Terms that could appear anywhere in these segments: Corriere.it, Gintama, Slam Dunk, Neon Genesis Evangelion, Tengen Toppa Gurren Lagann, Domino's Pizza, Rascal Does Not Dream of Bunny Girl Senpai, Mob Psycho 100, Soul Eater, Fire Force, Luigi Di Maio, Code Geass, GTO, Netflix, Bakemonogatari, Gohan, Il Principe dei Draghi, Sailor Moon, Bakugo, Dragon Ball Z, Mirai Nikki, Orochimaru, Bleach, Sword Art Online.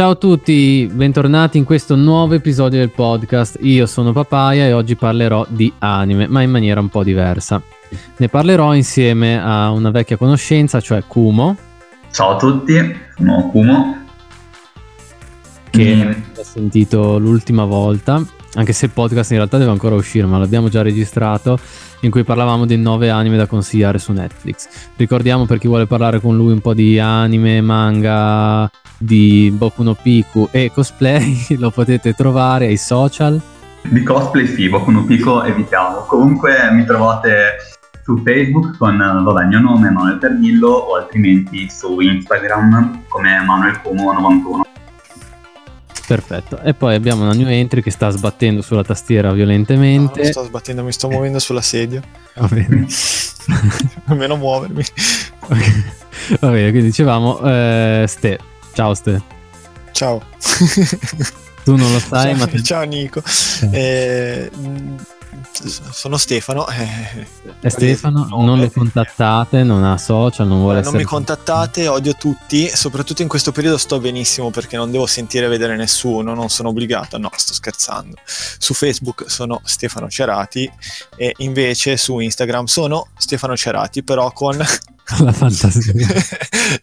Ciao a tutti, bentornati in questo nuovo episodio del podcast. Io sono Papaya e oggi parlerò di anime, ma in maniera un po' diversa. Ne parlerò insieme a una vecchia conoscenza, cioè Kumo. Ciao a tutti, sono Kumo. Che ho sentito l'ultima volta, anche se il podcast in realtà deve ancora uscire, ma l'abbiamo già registrato, in cui parlavamo dei 9 anime da consigliare su Netflix. Ricordiamo, per chi vuole parlare con lui un po' di anime, manga, di Boku no Pico e cosplay, lo potete trovare ai social. Di cosplay sì, Boku no Pico evitiamo. Comunque mi trovate su Facebook con il mio nome Manuel Pernillo, o altrimenti su Instagram come Manuel Como 91. Perfetto, e poi abbiamo una new entry che sta sbattendo sulla tastiera violentemente. No, non sto sbattendo, mi sto muovendo sulla sedia. Va bene. Almeno muovermi. Okay. Va bene, quindi dicevamo Ste. Ciao Ste. Ciao. Tu non lo sai, ciao, ma... Ciao Nico. Sono Stefano. È Stefano, non lo contattate, non ha social, non vuole essere... Non mi contattate, odio tutti, soprattutto in questo periodo sto benissimo perché non devo sentire e vedere nessuno, non sono obbligato, no, sto scherzando. Su Facebook sono Stefano Cerati e invece su Instagram sono Stefano Cerati, però con... La fantasia.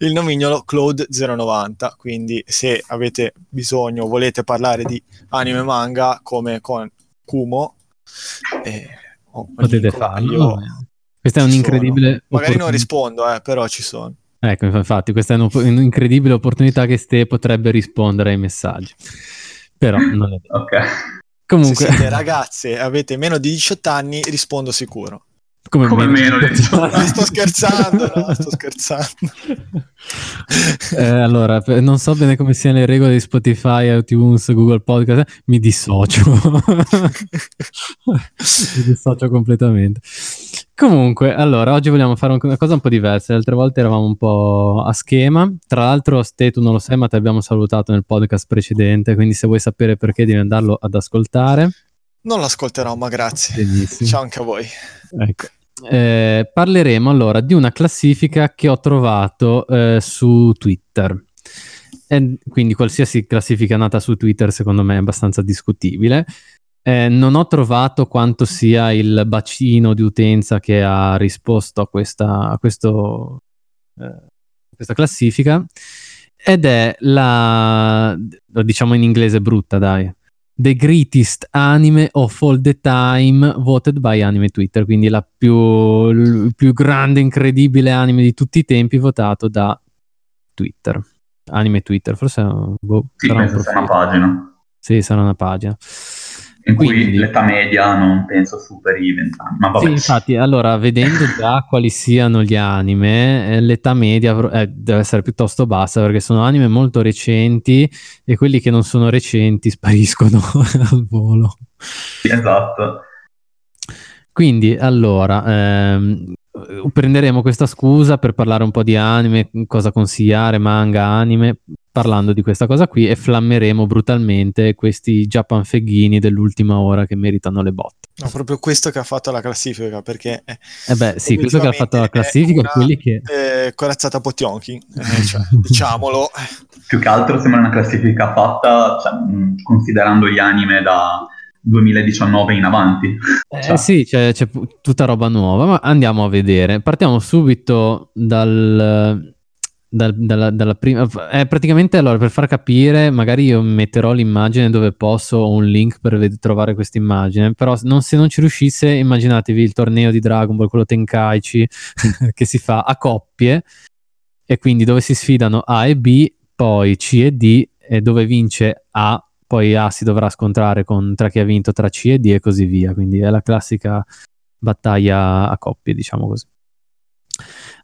Il nomignolo Cloud090, quindi se avete bisogno, volete parlare di anime manga come con Kumo, potete farlo. Questa è un'incredibile... Magari non rispondo, però ci sono. Ecco, infatti, questa è un'incredibile opportunità che Ste potrebbe rispondere ai messaggi. Però non è vero. Okay. Comunque, se siete ragazze, avete meno di 18 anni, rispondo sicuro. Come meno di 18 anni. Sto scherzando. Allora, non so bene come siano le regole di Spotify, iTunes, Google Podcast, mi dissocio. Mi dissocio completamente. Comunque, allora, oggi vogliamo fare una cosa un po' diversa. Le altre volte eravamo un po' a schema. Tra l'altro, Ste, tu non lo sai, ma ti abbiamo salutato nel podcast precedente, quindi se vuoi sapere perché devi andarlo ad ascoltare. Non l'ascolterò, ma grazie. Benissimo. Ciao anche a voi. Ecco. Parleremo allora di una classifica che ho trovato su Twitter. E quindi qualsiasi classifica nata su Twitter secondo me è abbastanza discutibile. Non ho trovato quanto sia il bacino di utenza che ha risposto a questa classifica, ed è la diciamo in inglese brutta, dai. The Greatest Anime of All the Time Voted by Anime Twitter, quindi il più grande, incredibile anime di tutti i tempi votato da Twitter. Anime Twitter, forse sì, penso sarà una pagina. Sì, sarà una pagina. In cui l'età media non penso superi i 20 anni. Ma vabbè. Sì, infatti, allora, vedendo già quali siano gli anime, l'età media deve essere piuttosto bassa, perché sono anime molto recenti e quelli che non sono recenti spariscono al volo. Sì, esatto. Quindi, allora, prenderemo questa scusa per parlare un po' di anime, cosa consigliare, manga, anime... parlando di questa cosa qui, e flammeremo brutalmente questi giappanfeghini dell'ultima ora che meritano le botte. No, proprio questo che ha fatto la classifica, perché... sì, questo che ha fatto la classifica è quelli che... corazzata Potionchi, cioè, diciamolo. Più che altro sembra una classifica fatta, cioè, considerando gli anime da 2019 in avanti. Cioè. Sì, c'è tutta roba nuova, ma andiamo a vedere. Partiamo subito dalla prima, praticamente. Allora, per far capire, magari io metterò l'immagine dove posso o un link per trovare questa immagine, però se non ci riuscisse, immaginatevi il torneo di Dragon Ball, quello Tenkaichi che si fa a coppie, e quindi dove si sfidano A e B, poi C e D, e dove vince A, poi A si dovrà scontrare tra chi ha vinto tra C e D e così via, quindi è la classica battaglia a coppie, diciamo così.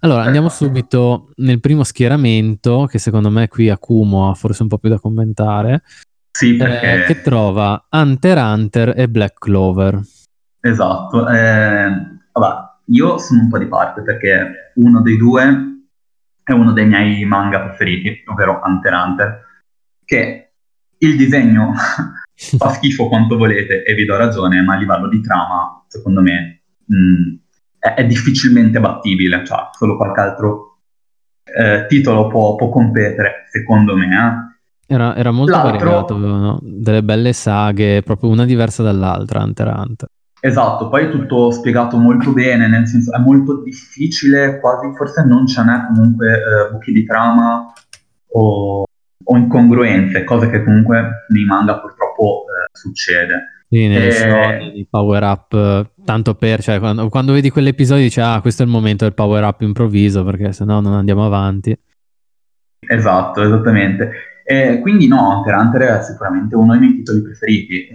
Allora, andiamo subito nel primo schieramento, che secondo me qui Akumo ha forse un po' più da commentare. Sì, perché... che trova Hunter x Hunter e Black Clover. Esatto. Vabbè, io sono un po' di parte, perché uno dei due è uno dei miei manga preferiti, ovvero Hunter x Hunter, che il disegno fa schifo quanto volete, e vi do ragione, ma a livello di trama, secondo me... è difficilmente battibile, cioè solo qualche altro titolo può competere, secondo me. Era molto variegato, no? Delle belle saghe, proprio una diversa dall'altra, Hunter x Hunter. Esatto, poi è tutto spiegato molto bene, nel senso è molto difficile, quasi forse non ce n'è comunque buchi di trama o incongruenze, cose che comunque nei manga purtroppo succede. Sì, nelle storie di power up, tanto per, cioè, quando vedi quell'episodio dici ah, questo è il momento del power up improvviso, perché sennò non andiamo avanti. Esatto, esattamente. Quindi no, Hunter x Hunter è sicuramente uno dei miei titoli preferiti.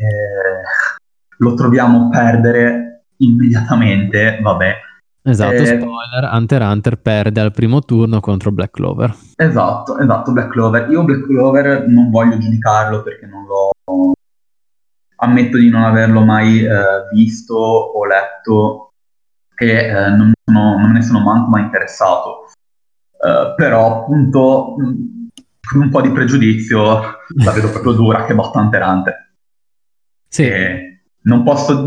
Lo troviamo perdere immediatamente, vabbè. Esatto, spoiler, Hunter x Hunter perde al primo turno contro Black Clover. Esatto, Black Clover. Io Black Clover non voglio giudicarlo perché non lo... ammetto di non averlo mai visto o letto, che non ne sono manco mai interessato. Però appunto con un po' di pregiudizio la vedo proprio dura che botta Hunter x Hunter. Sì. Non posso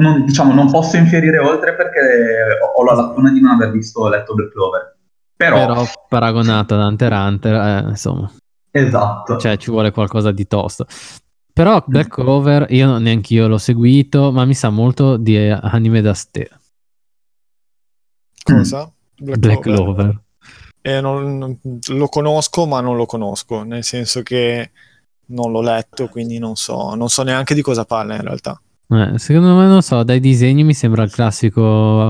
infierire oltre perché ho la lacuna di non aver visto o letto Black Clover. Però paragonato ad Hunter x Hunter, insomma. Esatto. Cioè ci vuole qualcosa di tosto. Però Black Clover io neanch'io l'ho seguito, ma mi sa molto di anime da ste. Cosa? Black Clover. Lo conosco, ma non lo conosco, nel senso che non l'ho letto, quindi non so neanche di cosa parla in realtà. Secondo me, non so, dai disegni mi sembra il classico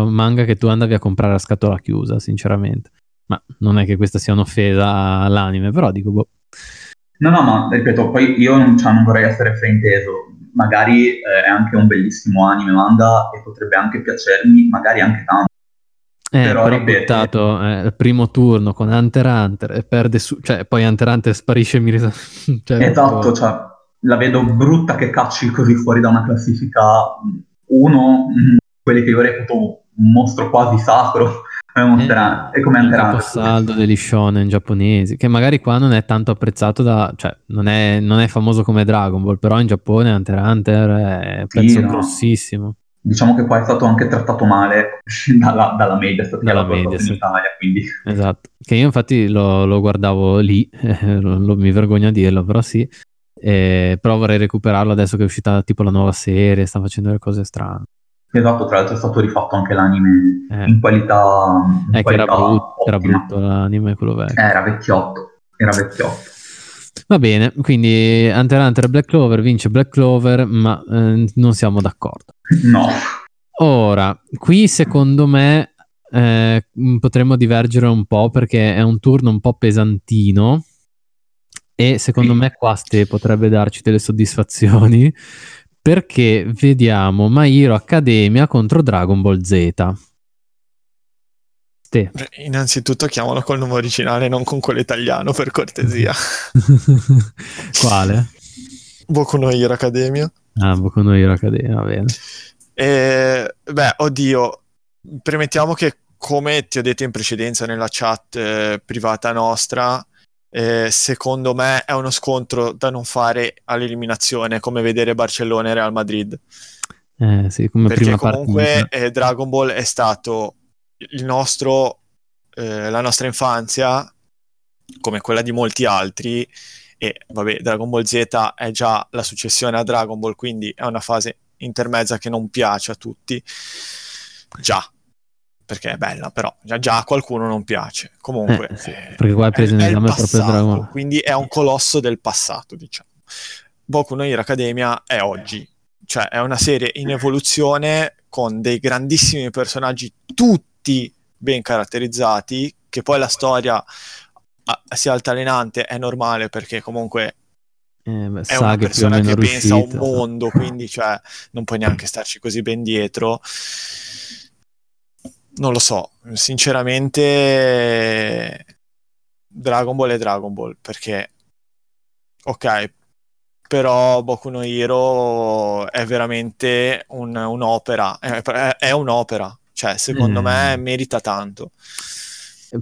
manga che tu andavi a comprare a scatola chiusa, sinceramente. Ma non è che questa sia un'offesa all'anime, però dico boh. No, ma ripeto, poi io non vorrei essere frainteso, magari è anche un bellissimo anime manga e potrebbe anche piacermi, magari anche tanto. Però ripeto, buttato il primo turno con Hunter x Hunter e perde su, cioè poi Hunter x Hunter sparisce e mi resa... cioè, esatto, poi... cioè la vedo brutta che cacci così fuori da una classifica uno, quelli che io reputo un mostro quasi sacro. È come il caposaldo degli shonen giapponesi, che magari qua non è tanto apprezzato da, cioè non è famoso come Dragon Ball, però in Giappone Hunter x Hunter è un pezzo grossissimo. Diciamo che qua è stato anche trattato male dalla media, in Italia, quindi. Esatto, che io infatti lo guardavo lì, mi vergogno a dirlo, però sì, però vorrei recuperarlo adesso che è uscita tipo la nuova serie, sta facendo le cose strane. Esatto, tra l'altro è stato rifatto anche l'anime in qualità. Era brutto l'anime, quello vecchio. Era vecchiotto. Va bene, quindi Hunter x Hunter Black Clover vince Black Clover, ma non siamo d'accordo. No. Ora, qui secondo me potremmo divergere un po' perché è un turno un po' pesantino. E secondo me qua Ste potrebbe darci delle soddisfazioni. Perché vediamo My Hero Academia contro Dragon Ball Z. Te. Innanzitutto chiamalo col nome originale, non con quello italiano, per cortesia. Quale? Boku no Hero Academia. Ah, Boku no Hero Academia, va bene. Beh, oddio, premettiamo che, come ti ho detto in precedenza nella chat privata nostra, secondo me è uno scontro da non fare all'eliminazione, come vedere Barcellona e Real Madrid, sì, come perché prima comunque Dragon Ball è stato il nostro la nostra infanzia, come quella di molti altri, e vabbè, Dragon Ball Z è già la successione a Dragon Ball, quindi è una fase intermezza che non piace a tutti, già perché è bella, però già a qualcuno non piace. Comunque sì, perché qua è preso in esame proprio Dragon, quindi è un colosso del passato, diciamo. Boku no Hero Academia è oggi, cioè è una serie in evoluzione con dei grandissimi personaggi tutti ben caratterizzati, che poi la storia sia altalenante è normale perché comunque è una persona che pensa a un mondo, quindi cioè non puoi neanche starci così ben dietro. Non lo so, sinceramente Dragon Ball è Dragon Ball, perché ok, però Boku no Hero è veramente un'opera, è un'opera, cioè secondo me merita tanto.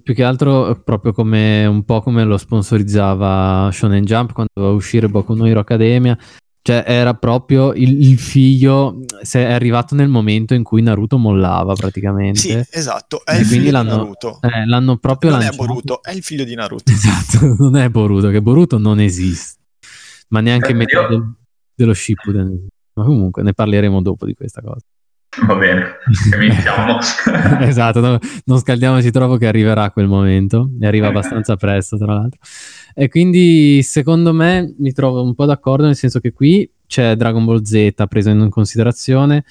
Più che altro proprio come un po' come lo sponsorizzava Shonen Jump quando doveva uscire Boku no Hero Academia, cioè era proprio il figlio, se è arrivato nel momento in cui Naruto mollava praticamente. Sì, esatto, è il figlio di Naruto. L'hanno proprio non lanciato. È Boruto, è il figlio di Naruto. Esatto, non è Boruto, che Boruto non esiste. ma neanche metà dello Shippuden. Ma comunque ne parleremo dopo di questa cosa. Va bene, iniziamo. Esatto, no, non scaldiamoci troppo che arriverà quel momento, e arriva abbastanza presto tra l'altro. E quindi secondo me mi trovo un po' d'accordo, nel senso che qui c'è Dragon Ball Z preso in considerazione,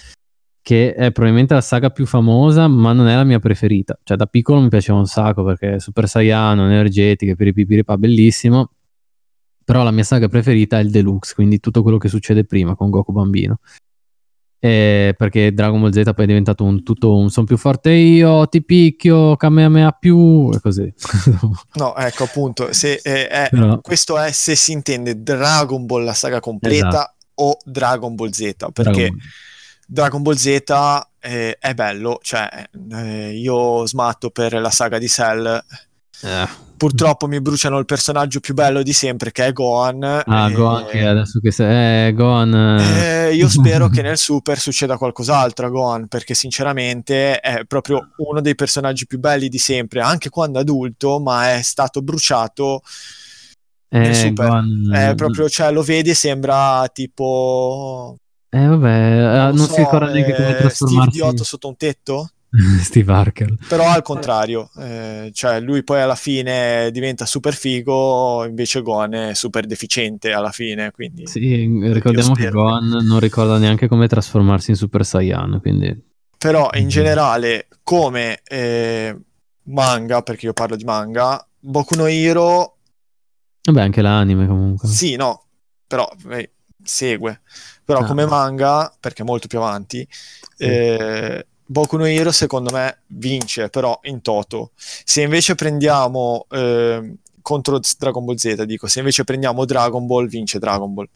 che è probabilmente la saga più famosa, ma non è la mia preferita. Cioè da piccolo mi piaceva un sacco perché Super Saiyan, energetiche, piripipiripa, bellissimo. Però la mia saga preferita è il Deluxe, quindi tutto quello che succede prima con Goku bambino. Perché Dragon Ball Z poi è diventato tutto un sono più forte io, ti picchio, Kamehameha più e così. No, ecco appunto, questo è se si intende Dragon Ball la saga completa, esatto, o Dragon Ball Z, perché Dragon Ball Z è bello, cioè io smatto per la saga di Cell. Purtroppo mi bruciano il personaggio più bello di sempre, che è Gohan. Gohan, che adesso che sei Gohan. Io spero che nel Super succeda qualcos'altro a Gohan, perché sinceramente è proprio uno dei personaggi più belli di sempre, anche quando adulto, ma è stato bruciato nel Super. Gohan, proprio, cioè lo vedi e sembra tipo si ricorda neanche come trasformarsi Steve Dioto sotto un tetto? Steve Harker, però al contrario, cioè lui poi alla fine diventa super figo, invece Gohan è super deficiente alla fine, quindi sì, ricordiamo che Gohan non ricorda neanche come trasformarsi in Super Saiyan, quindi però in generale come manga, perché io parlo di manga, Boku no Hero, vabbè anche l'anime comunque sì, no, però segue, però come manga, perché è molto più avanti, sì. Boku no Hero secondo me vince, però in toto. Se invece prendiamo contro Dragon Ball Z, dico, se invece prendiamo Dragon Ball, vince Dragon Ball.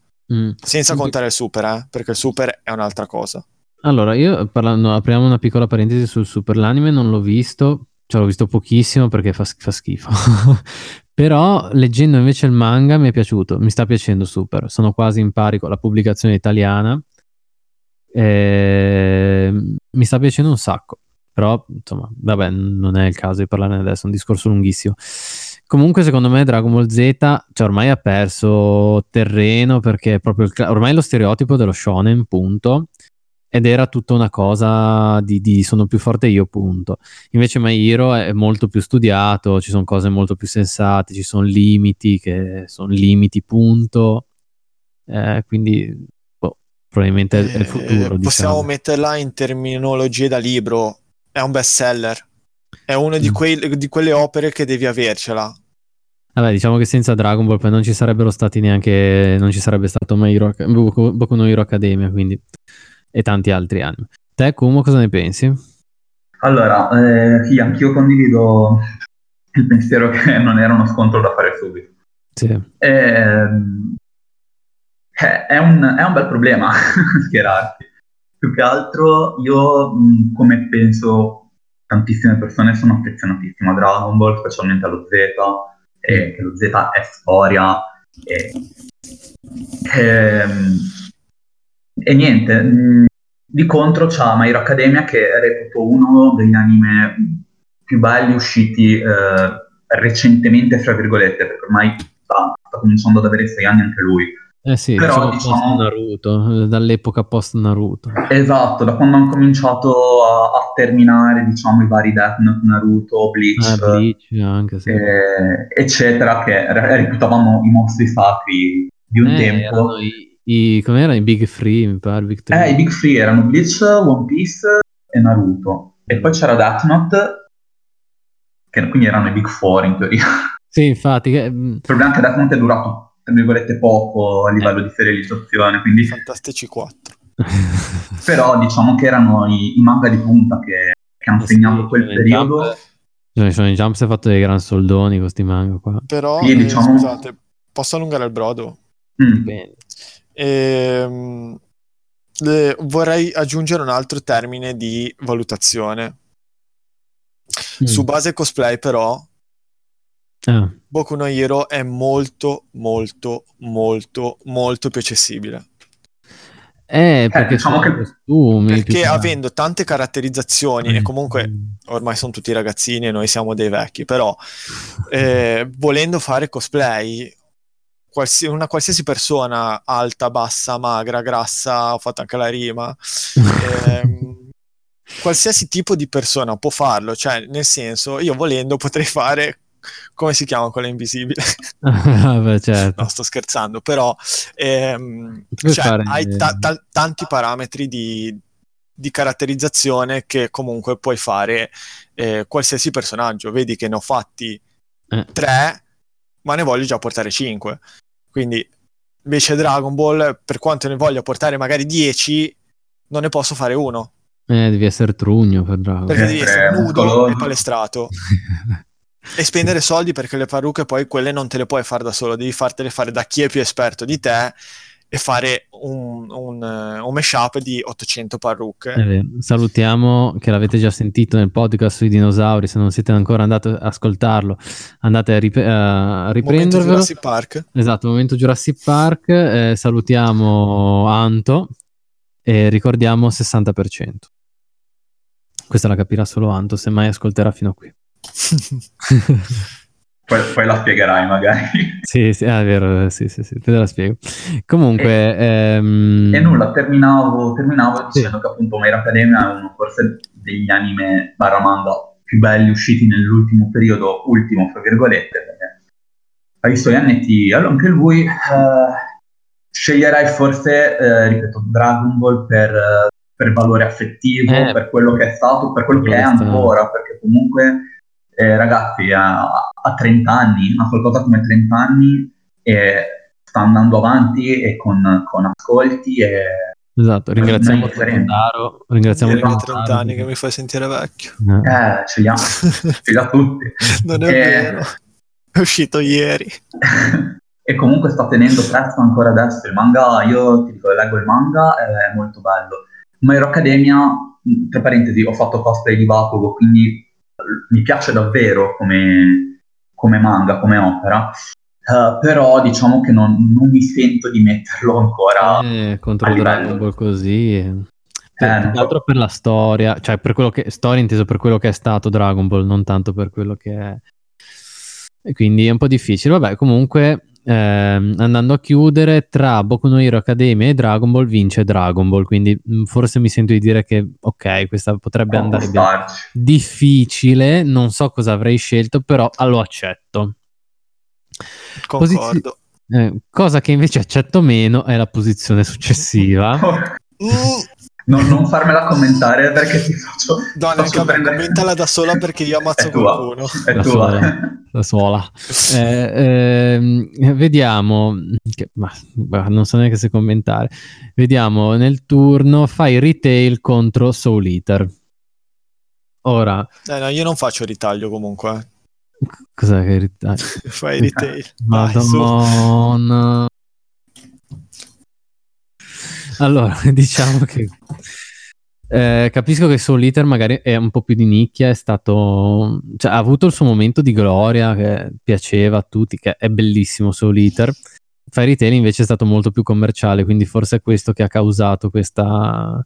Senza contare il Super, perché il Super è un'altra cosa. Allora, io apriamo una piccola parentesi sul Super. L'anime non l'ho visto, cioè l'ho visto pochissimo perché fa schifo. Però leggendo invece il manga mi è piaciuto, mi sta piacendo Super. Sono quasi in pari con la pubblicazione italiana. Mi sta piacendo un sacco, però insomma vabbè, non è il caso di parlarne adesso, è un discorso lunghissimo. Comunque secondo me Dragon Ball Z, cioè, ormai ha perso terreno, perché è proprio ormai lo stereotipo dello shonen, punto, ed era tutta una cosa di sono più forte io, punto. Invece My Hero è molto più studiato, ci sono cose molto più sensate, ci sono limiti che sono limiti, punto, quindi probabilmente è il futuro. Possiamo metterla in terminologie da libro, è un best seller, è una di quelle opere che devi avercela. Vabbè, diciamo che senza Dragon Ball non ci sarebbero stati neanche, non ci sarebbe stato Boku no Hero Academia, quindi, e tanti altri anime. Te Kumo, cosa ne pensi? Allora, sì, anch'io condivido il pensiero che non era uno scontro da fare subito. Sì. È un bel problema schierarsi. Più che altro io, come penso tantissime persone, sono affezionatissimo a Dragon Ball, specialmente allo Z, che lo Z è storia e niente. Di contro c'ha My Hero Academia, che reputo uno degli anime più belli usciti recentemente, fra virgolette, perché ormai sta cominciando ad avere 6 anni anche lui. Sì, però diciamo Naruto, dall'epoca post Naruto. Esatto, da quando hanno cominciato a terminare, diciamo, i vari Death Note, Naruto, Bleach anche, sì, eccetera, che reputavamo i mostri sacri di un tempo. Come erano i Big Three, mi pare, i Big Three erano Bleach, One Piece e Naruto. E poi c'era Death Note, che quindi erano i Big Four in teoria. Sì, infatti, il problema è che Death Note è durato, tra virgolette, poco a livello di serializzazione, quindi Fantastici 4. Però diciamo che erano i manga di punta che hanno segnato quel periodo. Sono in Jump, si è fatto dei gran soldoni con questi manga qua. Però diciamo, scusate, posso allungare il brodo? Bene. Vorrei aggiungere un altro termine di valutazione su base cosplay, però Boku no Hero è molto molto molto molto più accessibile, perché, diciamo che perché avendo tante caratterizzazioni e comunque ormai sono tutti ragazzini e noi siamo dei vecchi, però volendo fare cosplay una qualsiasi persona alta, bassa, magra, grassa, ho fatto anche la rima, qualsiasi tipo di persona può farlo, cioè nel senso io volendo potrei fare, come si chiama quella invisibile? Beh, certo. No, sto scherzando, però cioè, hai tanti parametri di caratterizzazione che comunque puoi fare qualsiasi personaggio, vedi che ne ho fatti 3 ma ne voglio già portare 5, quindi invece Dragon Ball, per quanto ne voglia portare magari 10, non ne posso fare uno. Devi essere trugno per Dragon Ball, perché devi essere nudo e palestrato e spendere soldi, perché le parrucche poi quelle non te le puoi fare da solo, devi fartele fare da chi è più esperto di te e fare un mashup di 800 parrucche. Salutiamo, che l'avete già sentito nel podcast sui dinosauri, se non siete ancora andati ad ascoltarlo andate a riprendervelo. Momento Jurassic Park. Esatto, momento Jurassic Park. Salutiamo Anto e ricordiamo 60%. Questa la capirà solo Anto, se mai ascolterà fino a qui. Poi la spiegherai magari. Sì, è vero, sì, te la spiego. Comunque e nulla, terminavo sì, dicendo che appunto My Hero Academia è uno forse degli anime barra manga più belli usciti nell'ultimo periodo, ultimo fra virgolette, perché ha visto gli NT. Allora anche lui sceglierai forse ripeto Dragon Ball per valore affettivo, per quello che è stato, per quello che è ancora, perché comunque ragazzi a 30 anni, ha qualcosa come 30 anni e sta andando avanti e con ascolti e... Esatto, ringraziamo Taro, ringraziamo per 30 anni che mi fa sentire vecchio. Ce l'ha tutti. Non è vero. È uscito ieri. E comunque sta tenendo prezzo ancora adesso il manga. Io ti dico, leggo il manga, è molto bello. My Hero Academia, tra parentesi, ho fatto cosplay di Bakugo, quindi mi piace davvero come manga, come opera, però diciamo che non mi sento di metterlo ancora contro Dragon Ball così. Altro per la storia, cioè per quello che storia inteso per quello che è stato Dragon Ball, non tanto per quello che è. E quindi è un po' difficile. Vabbè, comunque andando a chiudere, tra Boku no Hero Academia e Dragon Ball vince Dragon Ball, quindi forse mi sento di dire che ok, questa potrebbe andare bene. Difficile, non so cosa avrei scelto, però lo accetto. Concordo. Cosa che invece accetto meno è la posizione successiva. Non farmela commentare perché ti faccio... No, commentala da sola perché io ammazzo qualcuno. È tua. Da sola. Vediamo. Non so neanche se commentare. Vediamo nel turno Fairy Tail contro Soul Eater. Ora... no, io non faccio ritaglio comunque. Cos'è che ritaglio? Fairy Tail. Madonna... Allora, diciamo che capisco che Soul Eater magari è un po' più di nicchia, è stato, cioè, ha avuto il suo momento di gloria che piaceva a tutti, che è bellissimo Soul Eater. Fairy Tail invece è stato molto più commerciale, quindi forse è questo che ha causato questa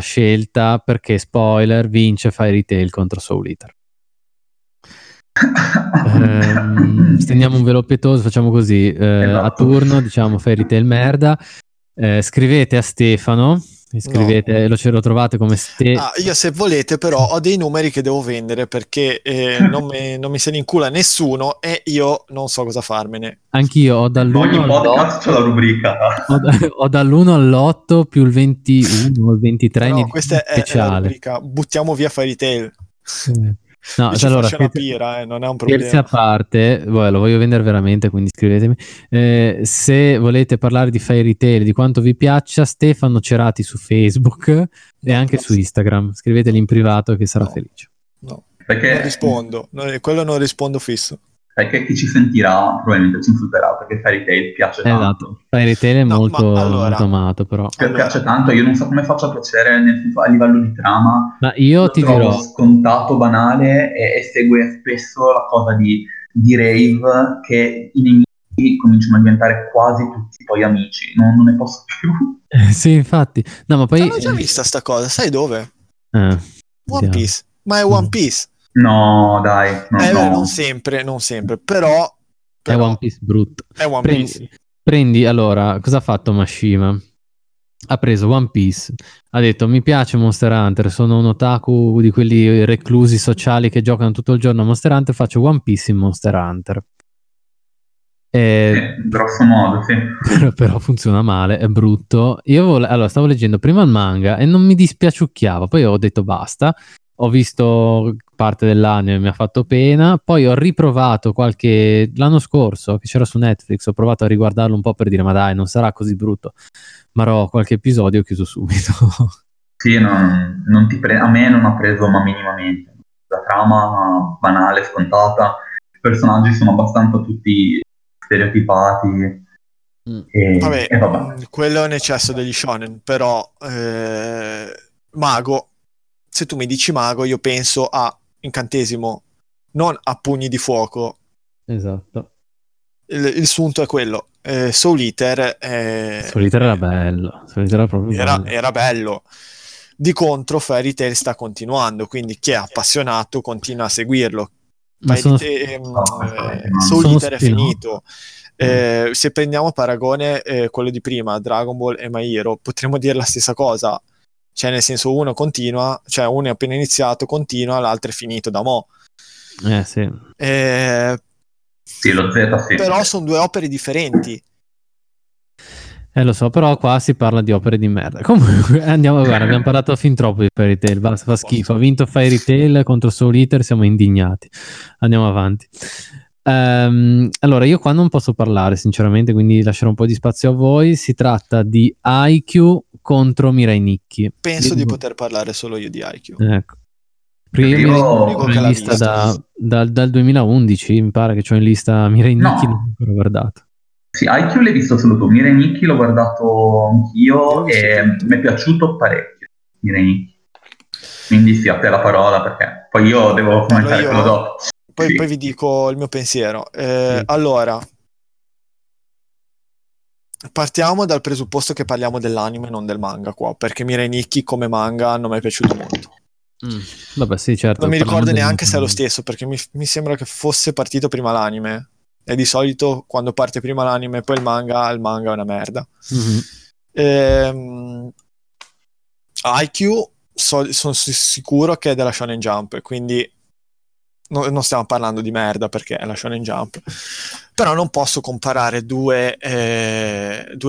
scelta, perché spoiler, vince Fairy Tail contro Soul Eater. Stendiamo un velo pietoso, facciamo così, a turno diciamo Fairy Tail merda, scrivete a Stefano, scrivete, lo trovate come io se volete, però ho dei numeri che devo vendere perché non mi se ne incula nessuno e io non so cosa farmene. Anch'io ho dall'1 all'8 c'è la rubrica. Ho dall'1 all'8 più il 21 il 23 no, questa è la rubrica, buttiamo via Fairy Tail. No, cioè, allora una pira, non è un problema. Scherzi a parte, lo voglio vendere veramente, quindi scrivetemi. Se volete parlare di Fairy Tail, di quanto vi piaccia, Stefano Cerati su Facebook e anche su Instagram. Scriveteli in privato che sarà felice. No, perché non rispondo, quello non rispondo fisso. Perché chi ci sentirà probabilmente ci insulterà, perché Fairy Tail piace tanto. Esatto. Fairy Tail è molto, molto amato, però piace tanto, io non so come faccio a piacere a livello di trama, ma io lo ti trovo dirò scontato, banale e segue spesso la cosa di rave, che i nemici cominciano a diventare quasi tutti poi amici, non ne posso più. Sì, infatti. No, ma poi l'ho già vista sta cosa, sai dove? One Piece, ma è One Piece. No, dai, non sempre, però Però... È One Piece brutto. È One Piece. Prendi, allora, cosa ha fatto Mashima? Ha preso One Piece, ha detto mi piace Monster Hunter, sono un otaku di quelli reclusi sociali che giocano tutto il giorno a Monster Hunter, faccio One Piece in Monster Hunter. Grosso modo, sì. Però funziona male, è brutto. Allora, stavo leggendo prima il manga e non mi dispiaciucchiava, poi ho detto basta, ho visto parte dell'anime, mi ha fatto pena, poi ho riprovato l'anno scorso che c'era su Netflix, ho provato a riguardarlo un po' per dire ma dai, non sarà così brutto, ma ho qualche episodio, ho chiuso subito. Sì, non ti a me non ha preso ma minimamente. La trama banale, scontata, i personaggi sono abbastanza tutti stereotipati. Vabbè. Quello è un eccesso degli shonen, però mago, se tu mi dici mago io penso a incantesimo, non a pugni di fuoco. Esatto, il sunto è quello. Soul Eater era bello. Soul Eater era proprio bello. Era bello. Di contro Fairy Tail sta continuando, quindi chi è appassionato continua a seguirlo. Soul Eater è finito. Se prendiamo paragone quello di prima, Dragon Ball e My Hero, potremmo dire la stessa cosa, cioè nel senso uno continua, cioè uno è appena iniziato, continua, l'altro è finito da mo'. Sì. Sì, lo Z, sì. Però sono due opere differenti. Lo so, però qua si parla di opere di merda. Comunque andiamo a guardare, abbiamo parlato fin troppo di Fairy Tail, basta, fa schifo. Ha vinto Fairy Tail contro Soul Eater, siamo indignati. Andiamo avanti. Allora, io qua non posso parlare sinceramente, quindi lascerò un po' di spazio a voi. Si tratta di Haikyuu contro Mirai Nikki. Penso di poter parlare solo io di Haikyuu. Ecco. Perché io mi lista dal 2011, mi pare che c'ho in lista Mirai Nikki, no. Non l'ho guardato. Sì, Haikyuu l'hai visto solo tu, Mirai Nikki l'ho guardato anch'io e mi è piaciuto parecchio Mirai Nikki. Quindi sì, a te la parola perché poi io devo commentare quello dopo. Poi vi dico il mio pensiero. Allora, partiamo dal presupposto che parliamo dell'anime e non del manga qua, perché Mirai Nikki come manga non mi è piaciuto molto. Vabbè, sì, certo. Non mi ricordo neanche se è lo stesso, perché mi sembra che fosse partito prima l'anime, e di solito quando parte prima l'anime e poi il manga è una merda. Haikyuu sono sicuro che è della Shonen Jump, quindi non stiamo parlando di merda perché è la Shonen Jump, però non posso comparare due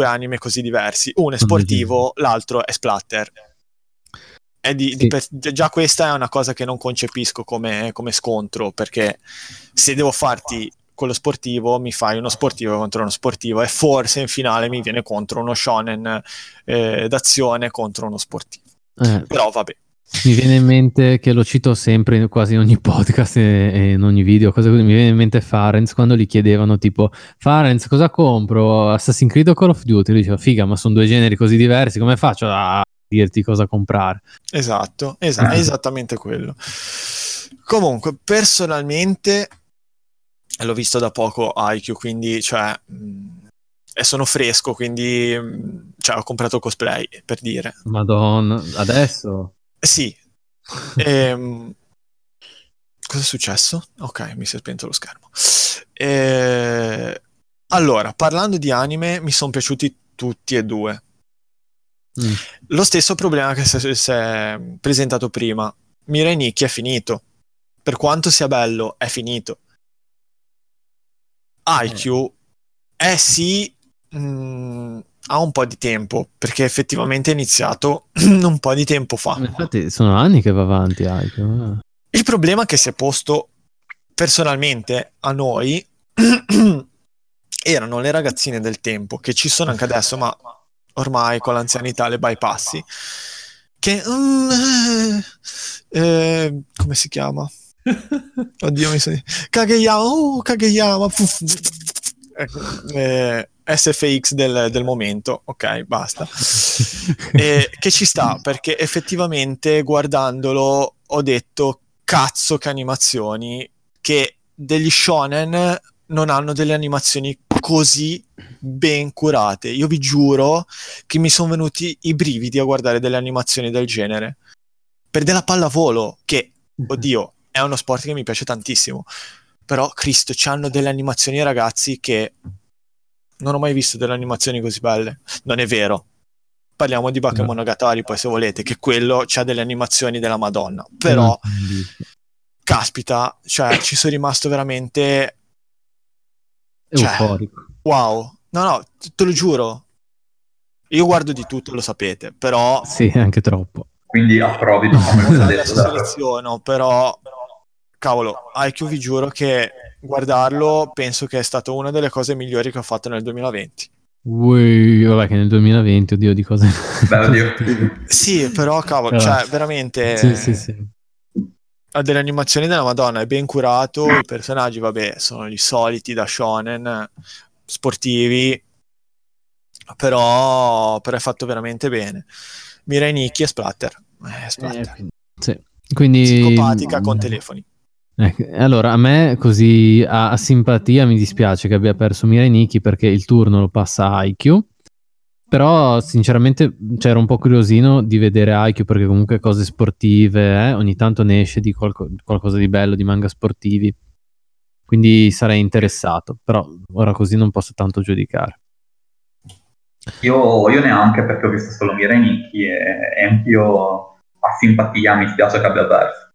anime così diversi. Uno è sportivo, l'altro è splatter. Già questa è una cosa che non concepisco come scontro, perché se devo farti quello sportivo mi fai uno sportivo contro uno sportivo e forse in finale mi viene contro uno shonen d'azione contro uno sportivo. Però vabbè. Mi viene in mente, che lo cito sempre quasi in ogni podcast e in ogni video, cosa così, mi viene in mente Farenz quando gli chiedevano tipo Farenz cosa compro, Assassin's Creed o Call of Duty? Lui diceva figa, ma sono due generi così diversi, come faccio a dirti cosa comprare? Esatto, esattamente quello. Comunque personalmente l'ho visto da poco Haikyuu, quindi cioè e sono fresco, quindi cioè, ho comprato il cosplay per dire. Madonna, adesso? Sì. Cosa è successo? Ok, mi si è spento lo schermo. Allora, parlando di anime, mi sono piaciuti tutti e due. Lo stesso problema che si è presentato prima. Mirai Nikki è finito. Per quanto sia bello, è finito. Haikyuu ha un po' di tempo, perché effettivamente è iniziato un po' di tempo fa. Infatti sono anni che va avanti Haikyuu. Il problema che si è posto personalmente a noi erano le ragazzine del tempo, che ci sono anche adesso, ma ormai con l'anzianità le bypassi, che come si chiama? Oddio, mi sono Kageyama SFX del momento, ok, basta. Che ci sta, perché effettivamente guardandolo ho detto cazzo che animazioni, che degli shonen non hanno delle animazioni così ben curate. Io vi giuro che mi sono venuti i brividi a guardare delle animazioni del genere, per della pallavolo che, oddio, è uno sport che mi piace tantissimo, però Cristo, c'hanno delle animazioni, ragazzi, che non ho mai visto delle animazioni così belle. Non è vero, parliamo di Bakemonogatari poi se volete, che quello c'ha delle animazioni della Madonna, però caspita, cioè ci sono rimasto veramente, cioè, euforico. Wow, no, te lo giuro, io guardo di tutto, lo sapete, però sì, anche troppo, quindi approvi, come ho detto, seleziono, però cavolo, Haikyuu vi giuro che guardarlo penso che è stata una delle cose migliori che ho fatto nel 2020. Ui, vabbè che nel 2020, oddio di cose. Beh, oddio. Sì, però cavolo, cioè veramente sì. Ha delle animazioni della Madonna, è ben curato, i personaggi vabbè sono i soliti da shonen, sportivi, però è fatto veramente bene. Mirai Nikki e Splatter. Sì. Quindi psicopatica con telefoni. Allora, a me così a simpatia mi dispiace che abbia perso Mirai Nikki, perché il turno lo passa a Haikyuu, però sinceramente c'era un po' curiosino di vedere Haikyuu, perché comunque cose sportive, ogni tanto ne esce di qualcosa di bello, di manga sportivi, quindi sarei interessato, però ora così non posso tanto giudicare. Io neanche, perché ho visto solo Mirai Nikki e anch'io a simpatia mi spiace che abbia perso.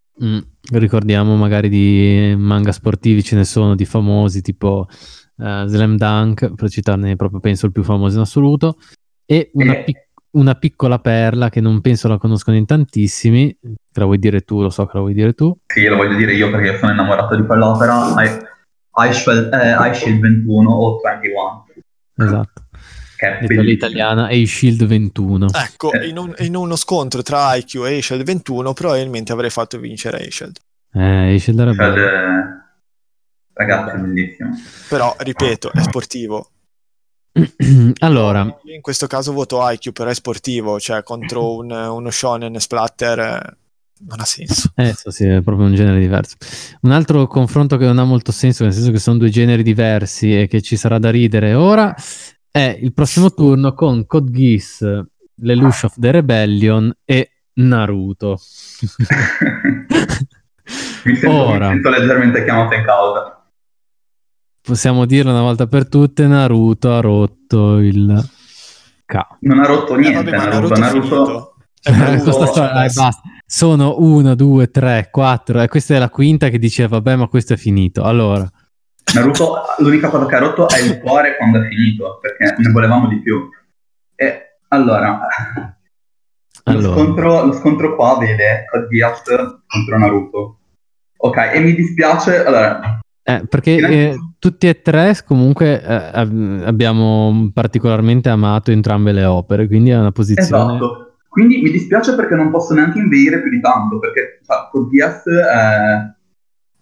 Ricordiamo magari di manga sportivi, ce ne sono di famosi tipo Slam Dunk, per citarne proprio penso il più famoso in assoluto, e una piccola perla che non penso la conoscono in tantissimi, te la vuoi dire tu? Lo so che la vuoi dire tu. Sì, la voglio dire io perché sono innamorato di quell'opera. I Shield 21 o 21, esatto, che è l'italiana e Shield 21. Ecco, in uno scontro tra Haikyuu e Shield 21 probabilmente avrei fatto vincere Shield. Shield era bello. Ragazzi, bellissimo. Però, ripeto, è sportivo. Allora, in questo caso voto Haikyuu, però è sportivo, cioè contro uno shonen splatter non ha senso. Sì, è proprio un genere diverso. Un altro confronto che non ha molto senso, nel senso che sono due generi diversi e che ci sarà da ridere ora, è il prossimo turno con Code Geass, Lelouch of the Rebellion e Naruto. mi sento leggermente chiamato in causa. Possiamo dirlo una volta per tutte, Naruto ha rotto il cavolo. Non ha rotto niente, vabbè, Naruto è brutto, cioè, basta. Sono 1, 2, 3, 4, e questa è la quinta che dice vabbè, ma questo è finito. Allora Naruto, l'unica cosa che ha rotto è il cuore quando è finito, perché ne volevamo di più. E allora. Lo scontro qua vede Code Geass contro Naruto. Ok, e mi dispiace, allora... perché tutti e tre comunque abbiamo particolarmente amato entrambe le opere, quindi è una posizione... Esatto, quindi mi dispiace perché non posso neanche inveire più di tanto, perché Code Geass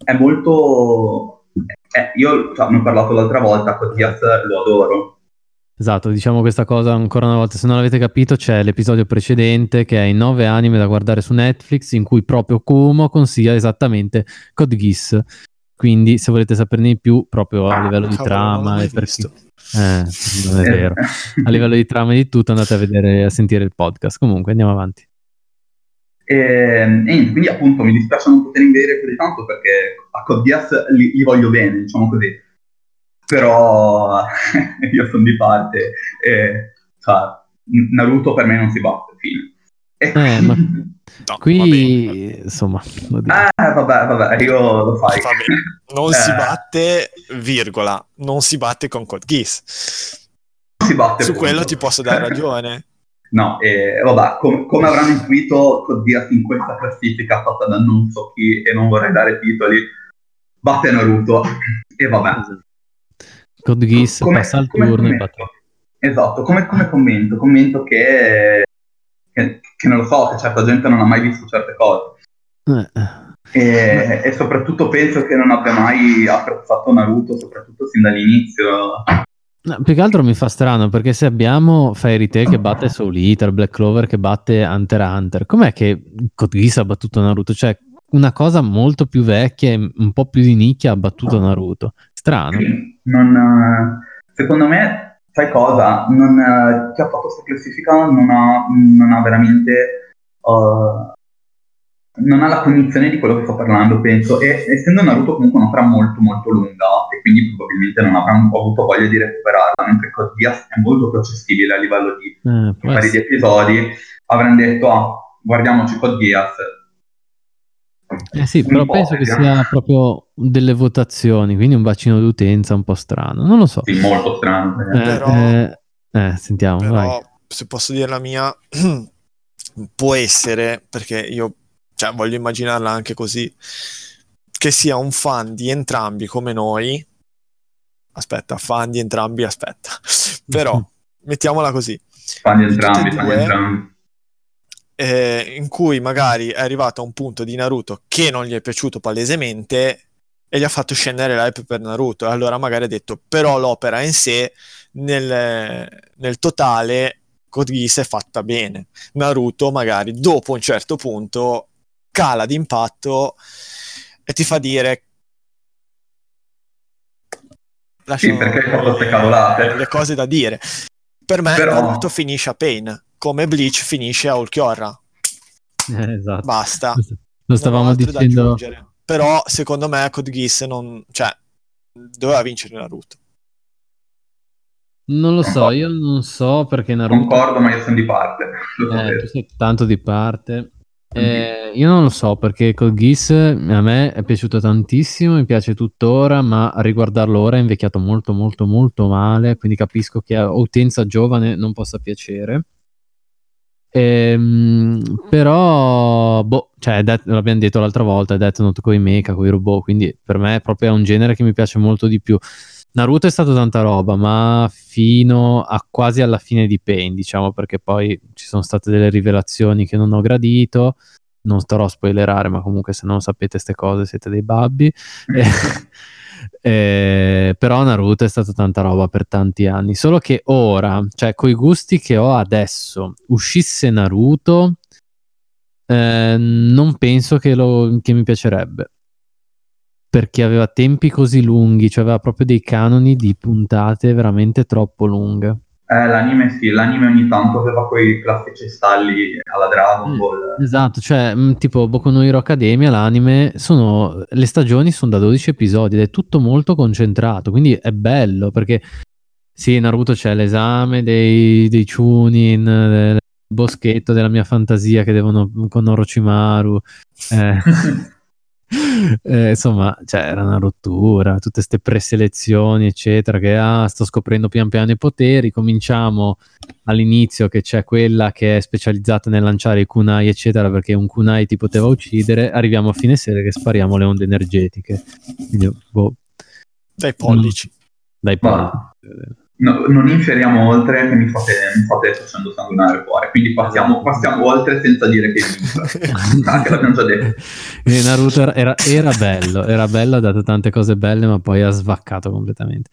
è molto... io ne ho parlato l'altra volta, Code Geass lo adoro. Esatto, diciamo questa cosa ancora una volta, se non l'avete capito c'è l'episodio precedente che è i 9 anime da guardare su Netflix, in cui proprio Kumo consiglia esattamente Code Geass, quindi se volete saperne di più proprio a livello di trama e non è vero, a livello di trama e di tutto, andate a sentire il podcast. Comunque andiamo avanti. E quindi appunto mi dispiace non poter inverire più di tanto, perché a Code Geass li voglio bene, diciamo così, però io sono di parte, cioè, Naruto per me non si batte, fine. Ma... no, qui insomma vabbè io lo fai. Non si batte virgola, non si batte con Code Geass, non si batte su punto. Quello ti posso dare ragione. No, vabbè, come avranno intuito, Code Geass in questa classifica fatta da non so chi, e non vorrei dare titoli, batte Naruto, e vabbè. Code Geass passa al turno e batte. Esatto, come commento? Commento che non lo so, che certa gente non ha mai visto certe cose. E soprattutto penso che non abbia mai apprezzato Naruto, soprattutto sin dall'inizio. No, più che altro mi fa strano, perché se abbiamo Fairy Tail che batte Soul Eater, Black Clover che batte Hunter x Hunter, com'è che Code Geass ha battuto Naruto? Cioè, una cosa molto più vecchia e un po' più di nicchia ha battuto Naruto. Strano. Non, secondo me, sai cosa? Non, chi ha fatto questa classifica non ha veramente non ha la cognizione di quello che sto parlando, penso, e essendo Naruto comunque un'opera molto molto lunga e quindi probabilmente non avrà avuto voglia di recuperarla, mentre Code Geass è molto più accessibile a livello di vari episodi. Avranno detto guardiamoci Code Geass. Sì, però penso che sia proprio delle votazioni, quindi un bacino d'utenza un po' strano, non lo so. Sì, molto strano. Sentiamo. Però, vai. Se posso dire la mia, può essere, perché io voglio immaginarla anche così, che sia un fan di entrambi come noi. Però mettiamola così. Fan di entrambi. In cui magari è arrivato a un punto di Naruto che non gli è piaciuto palesemente e gli ha fatto scendere l'hype per Naruto, e allora magari ha detto però l'opera in sé nel totale Code Geass è fatta bene, Naruto magari dopo un certo punto cala d'impatto e ti fa dire perché ho queste cavolate, le cose da dire. Per me Naruto finisce a Pain come Bleach finisce a Ulchiorra. Esatto. Basta. Lo stavamo dicendo. Però secondo me Code Geass doveva vincere Naruto. Non lo so, io non so perché Naruto... Concordo, ma io sono di parte. Tu sei tanto di parte. Io non lo so perché Code Geass a me è piaciuto tantissimo, mi piace tuttora, ma a riguardarlo ora è invecchiato molto molto molto male, quindi capisco che a utenza giovane non possa piacere. Però l'abbiamo detto l'altra volta, è Death Note coi mecha, coi robot, quindi per me è proprio un genere che mi piace molto di più. Naruto è stato tanta roba, ma fino a quasi alla fine di Pain, diciamo, perché poi ci sono state delle rivelazioni che non ho gradito, non starò a spoilerare, ma comunque se non sapete ste cose siete dei babbi. Però Naruto è stata tanta roba per tanti anni, solo che ora, coi gusti che ho adesso, uscisse Naruto non penso che mi piacerebbe, perché aveva tempi così lunghi, aveva proprio dei canoni di puntate veramente troppo lunghe. L'anime ogni tanto aveva quei classici stalli alla Dragon Ball. Esatto, tipo Boku no Hero Academia, l'anime, le stagioni sono da 12 episodi ed è tutto molto concentrato, quindi è bello, perché sì, Naruto c'è l'esame dei Chunin, del boschetto della mia fantasia che devono con Orochimaru, insomma, era una rottura, tutte ste preselezioni eccetera, che sto scoprendo pian piano i poteri, cominciamo all'inizio che c'è quella che è specializzata nel lanciare i kunai eccetera, perché un kunai ti poteva uccidere, arriviamo a fine serie che spariamo le onde energetiche. Dai pollici. No, non inferiamo oltre, che mi state facendo sanguinare il cuore, quindi passiamo oltre senza dire che anche l'abbiamo già detto. Naruto era bello, ha dato tante cose belle, ma poi ha svaccato completamente.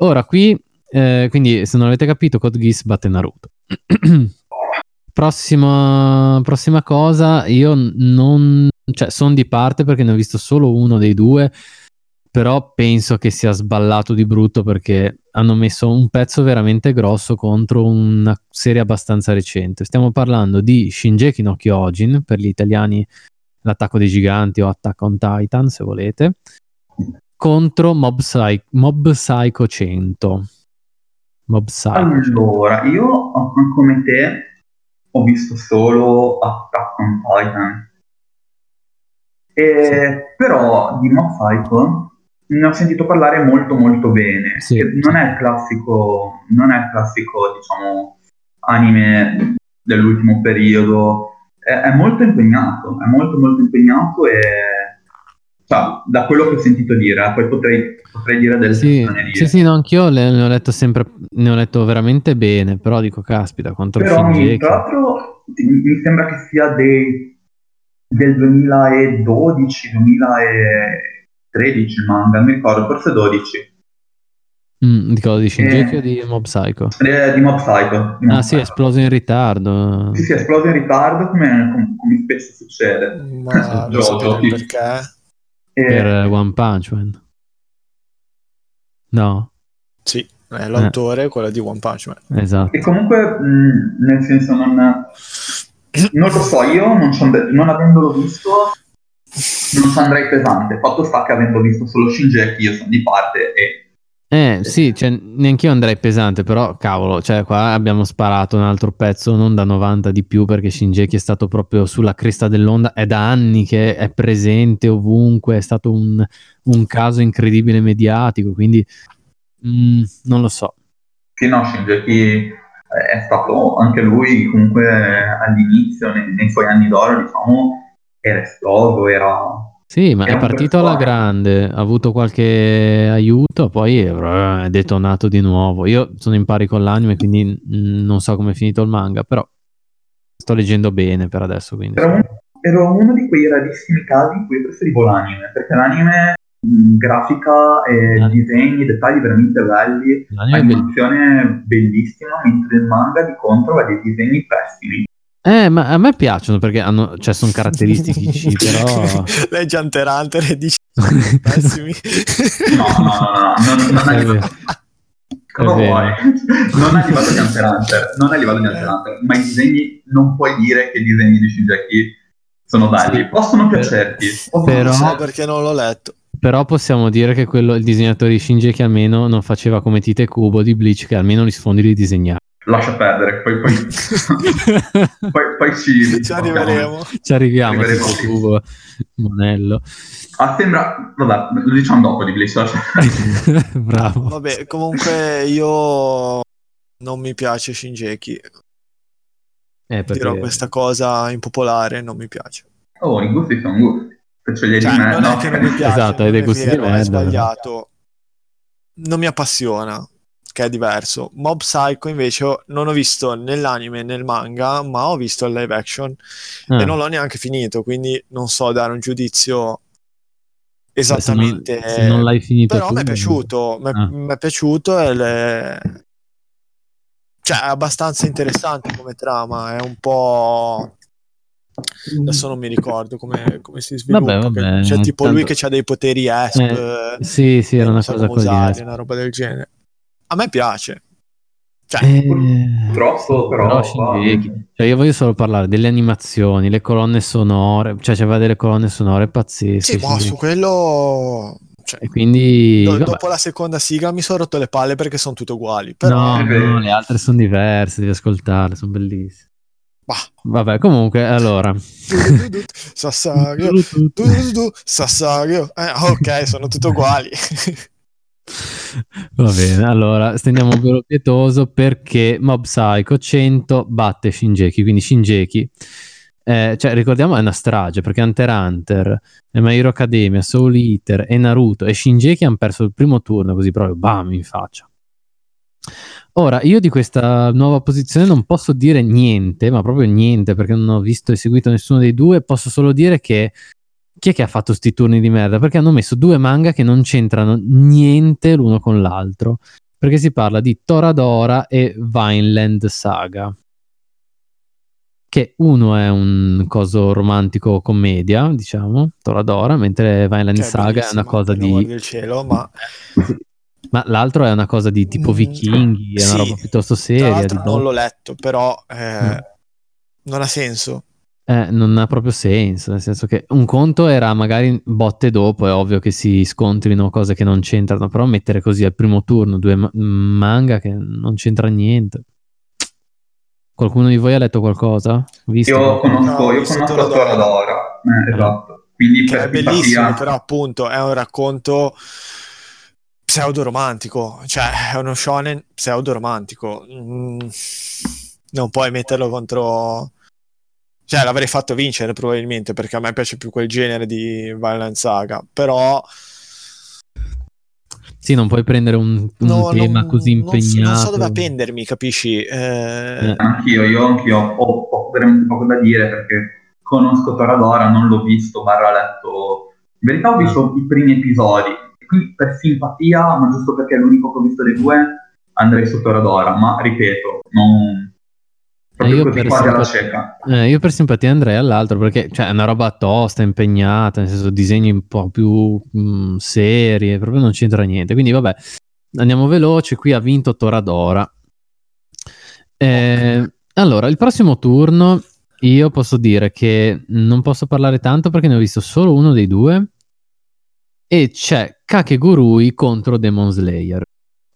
Ora qui, quindi se non avete capito, Code Geass batte Naruto. Prossima cosa, io non sono di parte perché ne ho visto solo uno dei due, però penso che sia sballato di brutto, perché hanno messo un pezzo veramente grosso contro una serie abbastanza recente. Stiamo parlando di Shingeki no Kyojin, per gli italiani l'attacco dei giganti o Attack on Titan se volete, contro Mob Psycho 100. Allora, io come te ho visto solo Attack on Titan, però di Mob Psycho ne ho sentito parlare molto molto bene, sì. non è il classico diciamo anime dell'ultimo periodo, è molto impegnato, è molto molto impegnato, e da quello che ho sentito dire, poi potrei dire delle storie. Sì, no, anch'io ne ho letto sempre, ne ho letto veramente bene, però dico caspita quanto. Però tra l'altro mi sembra che sia del 2012 2013 manga, mi ricordo, forse 12. Di cosa, di Shingeki o di Mob Psycho? Di Mob Psycho. Di Mob Psycho. Sì, è esploso in ritardo. Sì, è esploso in ritardo, come spesso succede. Ma Jojo, perché? Per One Punch Man. No? Sì, l'autore è quello di One Punch Man. Esatto. E comunque, nel senso, non... Non lo so, io non avendolo visto non ci andrei pesante. Fatto sta che avendo visto solo Shingeki io sono di parte e... sì, cioè, neanch'io andrei pesante, però cavolo, cioè qua abbiamo sparato un altro pezzo, non da 90 di più, perché Shingeki è stato proprio sulla cresta dell'onda, è da anni che è presente ovunque, è stato un caso incredibile mediatico, quindi non lo so. Sì, no, Shingeki è stato anche lui comunque all'inizio, nei suoi anni d'oro, diciamo, era esploso, era... Sì, ma è partito alla grande, ha avuto qualche aiuto, poi è detonato di nuovo. Io sono in pari con l'anime, quindi non so come è finito il manga, però sto leggendo bene per adesso. Quindi. Ero uno di quei rarissimi casi in cui preferivo l'anime, perché l'anime grafica e disegni, dettagli veramente belli, animazione bellissima, mentre il manga di contro ha dei disegni pessimi. Ma a me piacciono perché hanno, cioè, sono caratteristici, però... Leggi Hunter x Hunter e dici... Non è livello di Hunter x Hunter, ma i disegni, non puoi dire che i disegni di Shingeki sono belli, sì, possono piacerti. Però... perché non l'ho letto. Però possiamo dire che il disegnatore di Shingeki almeno non faceva come Tite e Kubo di Bleach, che almeno gli sfondi li disegnava. Lascia perdere, poi ci arriveremo. Cubo, Monello. Sembra, vabbè, lo diciamo dopo di Bleach. Bravo. Vabbè, comunque io non mi piace Shingeki. Perché... dirò questa cosa impopolare, non mi piace. Oh, i gusti sono gusti. Non è che non mi piace. Esatto, hai dei gusti di merda. È sbagliato. Non mi appassiona. Che è diverso. Mob Psycho invece non ho visto nell'anime né nel manga, ma ho visto il live action e non l'ho neanche finito, quindi non so dare un giudizio esattamente. Se non l'hai finito, però mi è piaciuto, è piaciuto cioè è abbastanza interessante come trama, è un po'... adesso non mi ricordo come si sviluppa. Vabbè, c'è tipo tanto... lui che c'ha dei poteri sì, era una cosa così, una roba del genere. A me piace, cioè, purtroppo però Shingeki. Cioè, io voglio solo parlare delle animazioni, le colonne sonore, cioè c'aveva delle colonne sonore pazzesche. Sì, ma su quello, cioè, e quindi dopo la seconda sigla mi sono rotto le palle perché sono tutte uguali, però no, le altre sono diverse, devi ascoltarle, sono bellissime. Bah. Vabbè, comunque, allora Sasagio Sasagio, ok, sono tutte uguali. Va bene, allora stendiamo un velo pietoso perché Mob Psycho 100 batte Shingeki, quindi Shingeki cioè ricordiamo è una strage, perché Hunter x Hunter, My Hero Academia, Soul Eater e Naruto e Shingeki hanno perso il primo turno, così proprio bam in faccia. Ora io di questa nuova posizione non posso dire niente, ma proprio niente, perché non ho visto e seguito nessuno dei due. Posso solo dire che chi è che ha fatto sti turni di merda? Perché hanno messo due manga che non c'entrano niente l'uno con l'altro, perché si parla di Toradora e Vineland Saga, che uno è un coso romantico commedia, diciamo, Toradora, mentre Vineland Saga è una cosa di... il cielo, ma... ma l'altro è una cosa di tipo vichinghi, è una roba piuttosto seria. Tra l'altro non l'ho letto, però non ha senso. Non ha proprio senso, nel senso che un conto era magari botte dopo, è ovvio che si scontrino cose che non c'entrano, però mettere così al primo turno due manga che non c'entra niente. Qualcuno di voi ha letto qualcosa? Visto? Io conosco Toradora. Esatto. Quindi che è bellissimo, però appunto è un racconto pseudo-romantico, cioè è uno shonen pseudo-romantico. Non puoi metterlo contro... cioè l'avrei fatto vincere probabilmente, perché a me piace più quel genere di Violent Saga, però sì, non puoi prendere un tema così impegnato. Non so dove appendermi, capisci? Anch'io ho veramente poco da dire, perché conosco Toradora, non l'ho visto, barra letto, in verità ho visto i primi episodi, quindi per simpatia, ma giusto perché è l'unico che ho visto dei due, andrei su Toradora, ma ripeto, non... io per simpatia andrei all'altro, perché cioè, è una roba tosta, impegnata, nel senso disegni un po' più serie, proprio non c'entra niente, quindi vabbè, andiamo veloce. Qui ha vinto Toradora. Allora il prossimo turno Io posso dire che non posso parlare tanto perché ne ho visto solo uno dei due, e c'è Kakegurui contro Demon Slayer.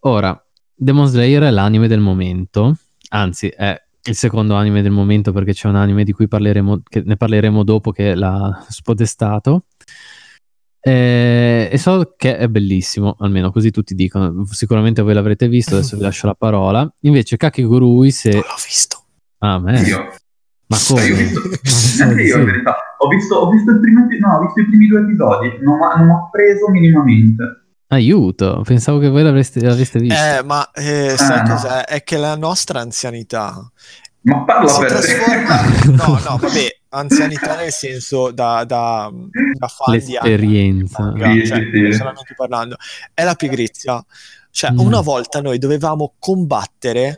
Ora, Demon Slayer è l'anime del momento, anzi è il secondo anime del momento, perché c'è un anime di cui parleremo, che ne parleremo dopo, che l'ha spodestato, e so che è bellissimo, almeno così tutti dicono. Sicuramente voi l'avrete visto, adesso vi lascio la parola. Invece Kakegurui, se... Non l'ho visto. Ah, me. Io. Ma come? Io ho visto, io in verità ho visto il primo, no, ho visto i primi due episodi, non mi ha preso minimamente. Aiuto, pensavo che voi l'avreste visto. Ma sai cos'è? È che la nostra anzianità... Ma parla per te. No, vabbè, anzianità nel senso da fan di anni. L'esperienza. Cioè, solamente parlando. È la pigrizia. Cioè, una volta noi dovevamo combattere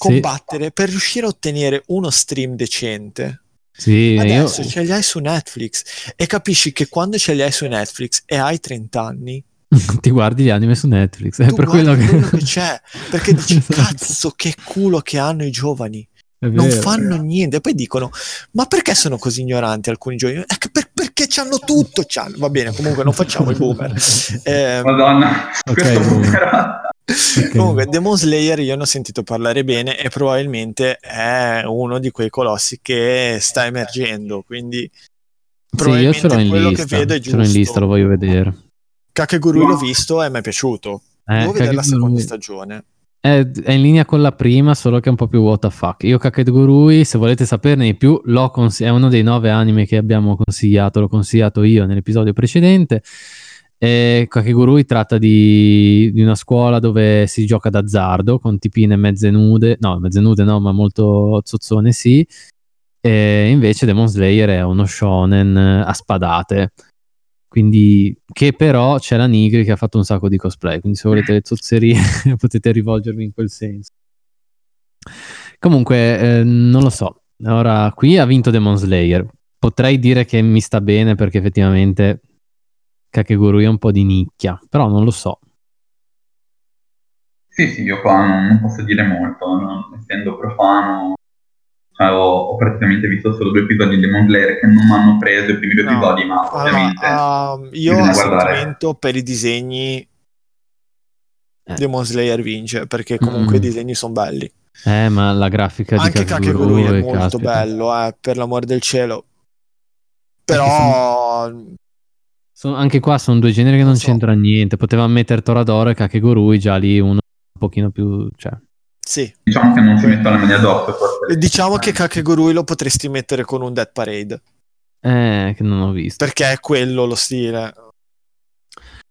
sì, per riuscire a ottenere uno stream decente. Sì, adesso ce li hai su Netflix, e capisci che quando ce li hai su Netflix e hai 30 anni ti guardi gli anime su Netflix, è per quello che c'è, perché dici cazzo che culo che hanno i giovani, non fanno niente, e poi dicono ma perché sono così ignoranti alcuni giovani, perché c'hanno tutto, va bene, comunque non facciamo i boomer. Madonna, okay, questo boomer. Okay. Comunque Demon Slayer io ne ho sentito parlare bene, e probabilmente è uno di quei colossi che sta emergendo, quindi probabilmente sì, io ce l'ho in quello lista, che vedo è giusto. Ce l'ho in lista, lo voglio vedere. Kakegurui l'ho visto e mi è piaciuto. Devo vedere la seconda stagione. È in linea con la prima, solo che è un po' più what the fuck. Io Kakegurui, se volete saperne di più, è uno dei 9 anime che abbiamo consigliato, l'ho consigliato io nell'episodio precedente. Kakegurui tratta di una scuola dove si gioca d'azzardo con tipine mezze nude, ma molto zozzone, sì. E invece Demon Slayer è uno shonen a spadate, quindi, che però c'è la Nigri che ha fatto un sacco di cosplay, quindi se volete le zozzerie potete rivolgervi in quel senso. Comunque non lo so, ora qui ha vinto Demon Slayer, potrei dire che mi sta bene perché effettivamente Kakegurui è un po' di nicchia, però non lo so. Sì, io qua non posso dire molto, essendo profano, cioè, ho praticamente visto solo 2 episodi di Demon Slayer che non mi hanno preso i primi 2 episodi, ma ovviamente io ho sentimento per i disegni. Demon Slayer vince perché comunque i disegni sono belli, ma la grafica anche di Kakegurui è molto bello, per l'amor del cielo, però anche qua sono 2 generi che non c'entra niente. Poteva mettere Toradora e Kakegurui, già lì uno un pochino più, cioè. Sì. Diciamo che non si mettono le mani addosso. Diciamo che Kakegurui lo potresti mettere con un Death Parade. Che non ho visto. Perché è quello lo stile.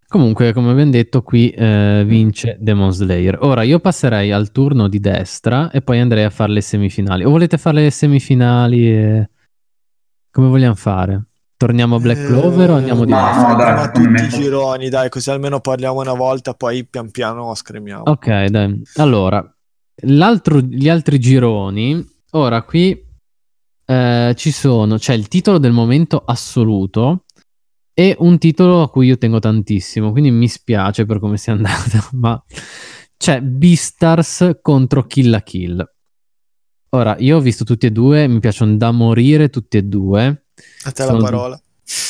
Comunque, come ben detto, qui vince Demon Slayer. Ora io passerei al turno di destra e poi andrei a fare le semifinali. O volete fare le semifinali? Come vogliamo fare? Torniamo a Black Clover o andiamo di nuovo? No, dai, tutti i gironi, dai, così almeno parliamo una volta, poi pian piano scremiamo. Ok, dai. Allora, gli altri gironi, ora qui c'è il titolo del momento assoluto e un titolo a cui io tengo tantissimo, quindi mi spiace per come sia andata, ma c'è Beastars contro Kill la Kill. Ora, io ho visto tutti e due, mi piacciono da morire tutti e due. A te la parola.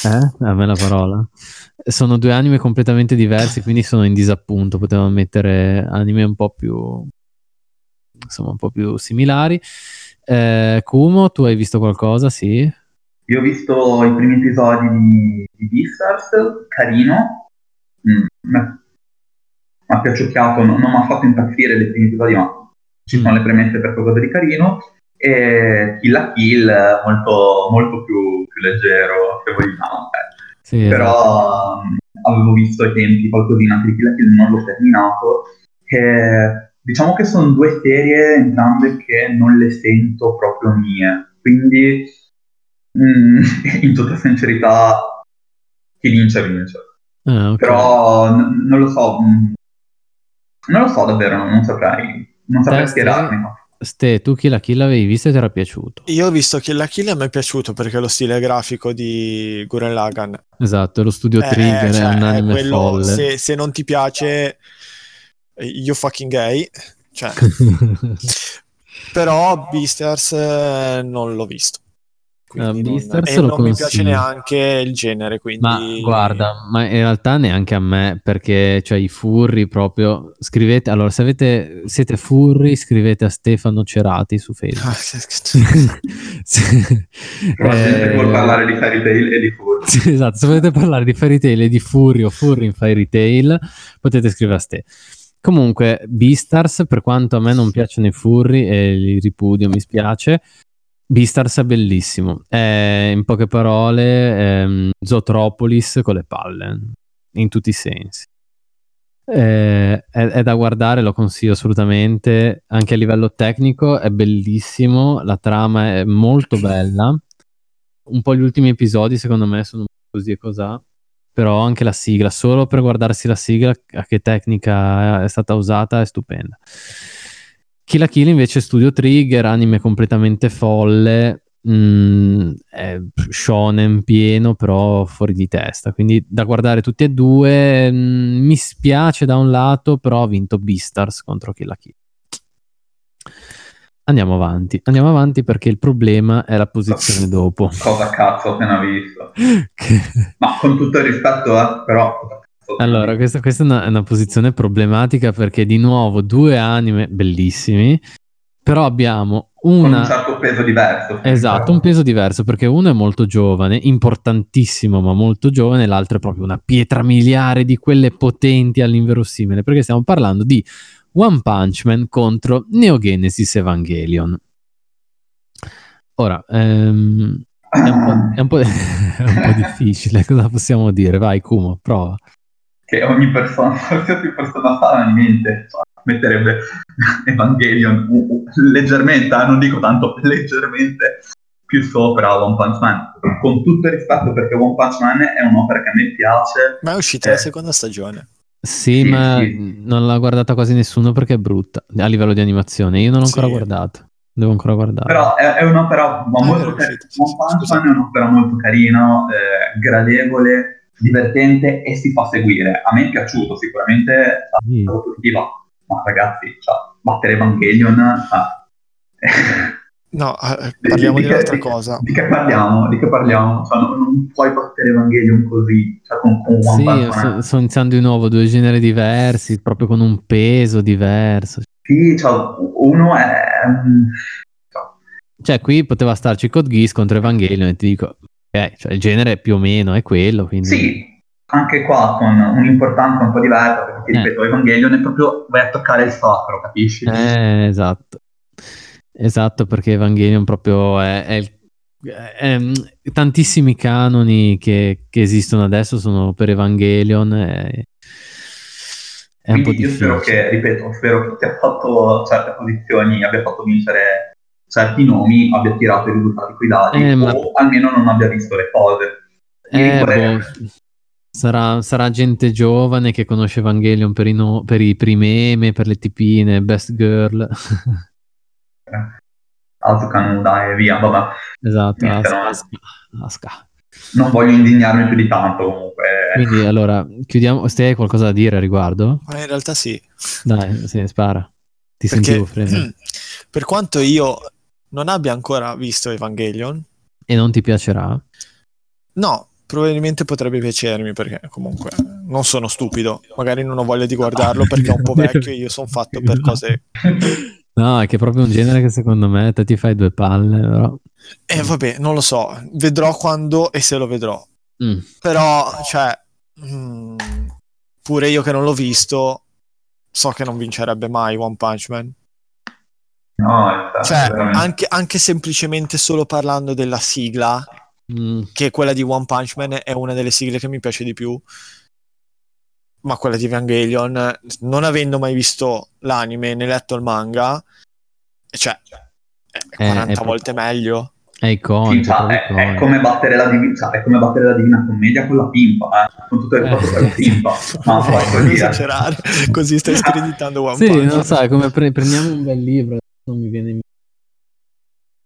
A me la parola. Sono 2 anime completamente diversi, quindi sono in disappunto. Potevamo mettere anime un po' più, insomma, un po' più similari. Kumo, tu hai visto qualcosa? Sì. Io ho visto i primi episodi di Beastars, carino. Mi ha piaciucchiato, non mi ha fatto impazzire i primi episodi, ma ci sono le premesse per qualcosa di carino. E Kill la Kill molto, molto più leggero, se vogliamo, sì, però avevo visto ai tempi qualcosina di Kill la Kill, non l'ho terminato, diciamo che sono 2 serie entrambe che non le sento proprio mie, quindi in tutta sincerità chi vince okay. Però non lo so davvero, non saprei schierarmi. Ste, tu Kill la Kill l'avevi visto e ti era piaciuto? Io ho visto Kill la Kill e mi è piaciuto perché lo stile grafico di Gurren Lagann, esatto, lo studio Trigger, cioè, è un anime quello, folle. Se non ti piace, you fucking gay, cioè. Però Beastars non l'ho visto. Non mi piace neanche il genere, quindi... Ma guarda, ma in realtà neanche a me, perché cioè i furry proprio... Scrivete, allora se avete, siete furry, scrivete a Stefano Cerati su Facebook. Se vuol parlare di Fairy Tail e di furry. Esatto, se volete parlare di Fairy Tail e di furry o furry in Fairy Tail, potete scrivere a Ste. Comunque Beastars, per quanto a me non piacciono i furry e li ripudio, mi spiace, Beastars è bellissimo, è, in poche parole, Zootropolis con le palle, in tutti i sensi. È da guardare, lo consiglio assolutamente, anche a livello tecnico è bellissimo, la trama è molto bella, un po' gli ultimi episodi secondo me sono così e cos'ha, però anche la sigla, solo per guardarsi la sigla, a che tecnica è stata usata, è stupenda. Kill la Kill invece Studio Trigger, anime completamente folle, è shonen pieno però fuori di testa, quindi da guardare tutti e due. Mi spiace da un lato, però ha vinto Beastars contro Kill la Kill. Andiamo avanti perché il problema è la posizione dopo. Cosa cazzo ho appena visto? Ma con tutto il rispetto, però... Allora, questa è una posizione problematica perché di nuovo due anime bellissimi, però abbiamo una... Con un certo peso diverso. Esatto, però. Un peso diverso, perché uno è molto giovane, importantissimo ma molto giovane, l'altro è proprio una pietra miliare di quelle potenti all'inverosimile, perché stiamo parlando di One Punch Man contro Neon Genesis Evangelion. Ora... È un po' difficile, cosa possiamo dire? Vai Kumo, prova. Che ogni persona, qualsiasi persona banalmente, cioè, metterebbe Evangelion leggermente, non dico tanto, leggermente più sopra One Punch Man, con tutto il rispetto, perché One Punch Man è un'opera che a me piace. Ma è uscita la seconda stagione. Sì, ma sì. Non l'ha guardata quasi nessuno perché è brutta a livello di animazione, io non l'ho ancora guardata. Devo ancora guardare. Però è un'opera molto carina. One Punch Man è un'opera molto carina, gradevole, divertente e si fa seguire. A me è piaciuto, sicuramente è stato positivo. Ma ragazzi, cioè, battere Evangelion. No, parliamo di un'altra cosa. Di che parliamo? Cioè, non puoi battere Evangelion così, cioè, con One Punch Man. Sto iniziando di nuovo due generi diversi, proprio con un peso diverso. Sì, cioè, uno è... Cioè, qui poteva starci Code Geass contro Evangelion e ti dico, ok, cioè il genere più o meno è quello, quindi... Sì, anche qua con un'importanza un po' diversa, perché ripeto, Evangelion è proprio, vai a toccare il sacro, capisci? Esatto, perché Evangelion proprio è tantissimi canoni che esistono adesso sono per Evangelion Quindi io spero che ti ha fatto certe posizioni, abbia fatto vincere certi nomi, abbia tirato i risultati coi dadi, o almeno non abbia visto le cose. Sarà gente giovane che conosce Evangelion per i primi meme, per le tipine, Best Girl. Asuka, dai, via, vabbè. Esatto, Asuka. Non voglio indignarmi più di tanto comunque. Quindi allora chiudiamo. Se hai qualcosa da dire a riguardo? Ma in realtà sì. Dai, se ne spara. Ti sentivo freddo. Per quanto io non abbia ancora visto Evangelion. E non ti piacerà? No, probabilmente potrebbe piacermi, perché comunque non sono stupido. Magari non ho voglia di guardarlo perché è un po' vecchio e io sono fatto per cose... No, è che è proprio un genere che secondo me te ti fai due palle, però... vabbè, non lo so, vedrò quando e se lo vedrò. Però, cioè, pure io che non l'ho visto, so che non vincerebbe mai One Punch Man. No, cioè, anche semplicemente solo parlando della sigla, che quella di One Punch Man è una delle sigle che mi piace di più, ma quella di Evangelion, non avendo mai visto l'anime né letto il manga, cioè è 40 volte meglio. È iconico. Sì, è come battere la Divina Commedia con la pimpa, con tutto il fatto della pimpa. Ma non esagerare, così stai screditando One Punch. Sì, non sai, come prendiamo un bel libro, non mi viene in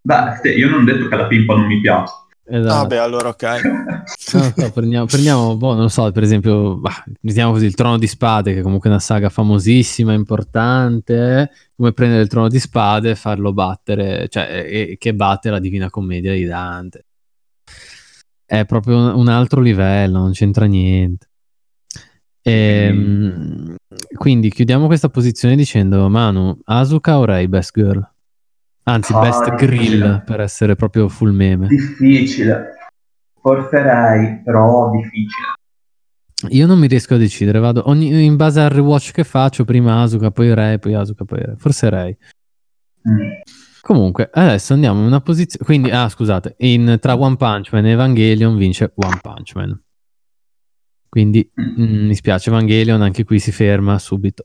mente. Beh, io non ho detto che la pimpa non mi piace. Esatto. Ah beh, allora ok. No, no, prendiamo boh, non so, per esempio, diciamo così, il Trono di Spade, che è comunque una saga famosissima, importante. Come prendere il Trono di Spade e farlo battere, cioè che batte la Divina Commedia di Dante. È proprio un altro livello, non c'entra niente. Quindi chiudiamo questa posizione dicendo, Manu, Asuka o Rei Best Girl? Anzi, Best Grill, per essere proprio full meme. Difficile. Forse Rai, però difficile. Io non mi riesco a decidere, vado in base al rewatch che faccio, prima Asuka, poi Rai, poi Asuka, poi Rai. Forse Rai. Comunque, adesso andiamo in una posizione, quindi, scusate, tra One Punch Man e Evangelion vince One Punch Man. Quindi, mi spiace, Evangelion anche qui si ferma subito.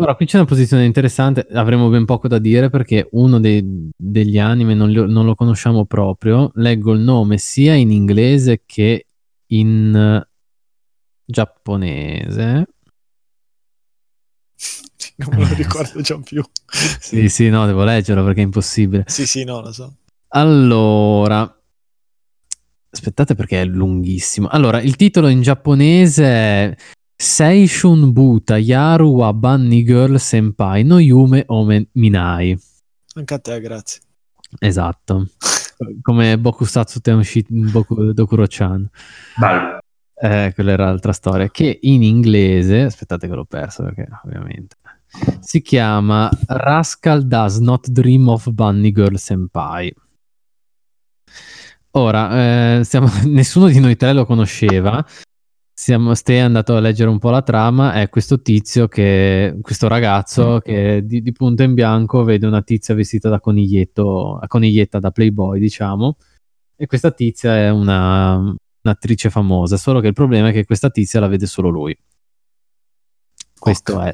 Ora, qui c'è una posizione interessante, avremo ben poco da dire perché uno degli anime non lo conosciamo proprio, leggo il nome sia in inglese che in giapponese. Non me lo ricordo già più. Sì, no, devo leggerlo perché è impossibile. Sì, no, lo so. Allora, aspettate perché è lunghissimo. Allora, il titolo in giapponese è Seishun Buta Yaru wa Bunny Girl Senpai no Yume Omen Minai. Anche a te, grazie. Esatto. Come Bokusatsu Tenshin Dokuro-chan. Bello. Quella era l'altra storia. Che in inglese, aspettate che l'ho perso perché ovviamente si chiama Rascal Does Not Dream of Bunny Girl Senpai. Ora, nessuno di noi tre lo conosceva. Ste è andato a leggere un po' la trama. È questo tizio questo ragazzo che di punto in bianco vede una tizia vestita da coniglietta da Playboy, diciamo, e questa tizia è un'attrice famosa, solo che il problema è che questa tizia la vede solo lui. Questo è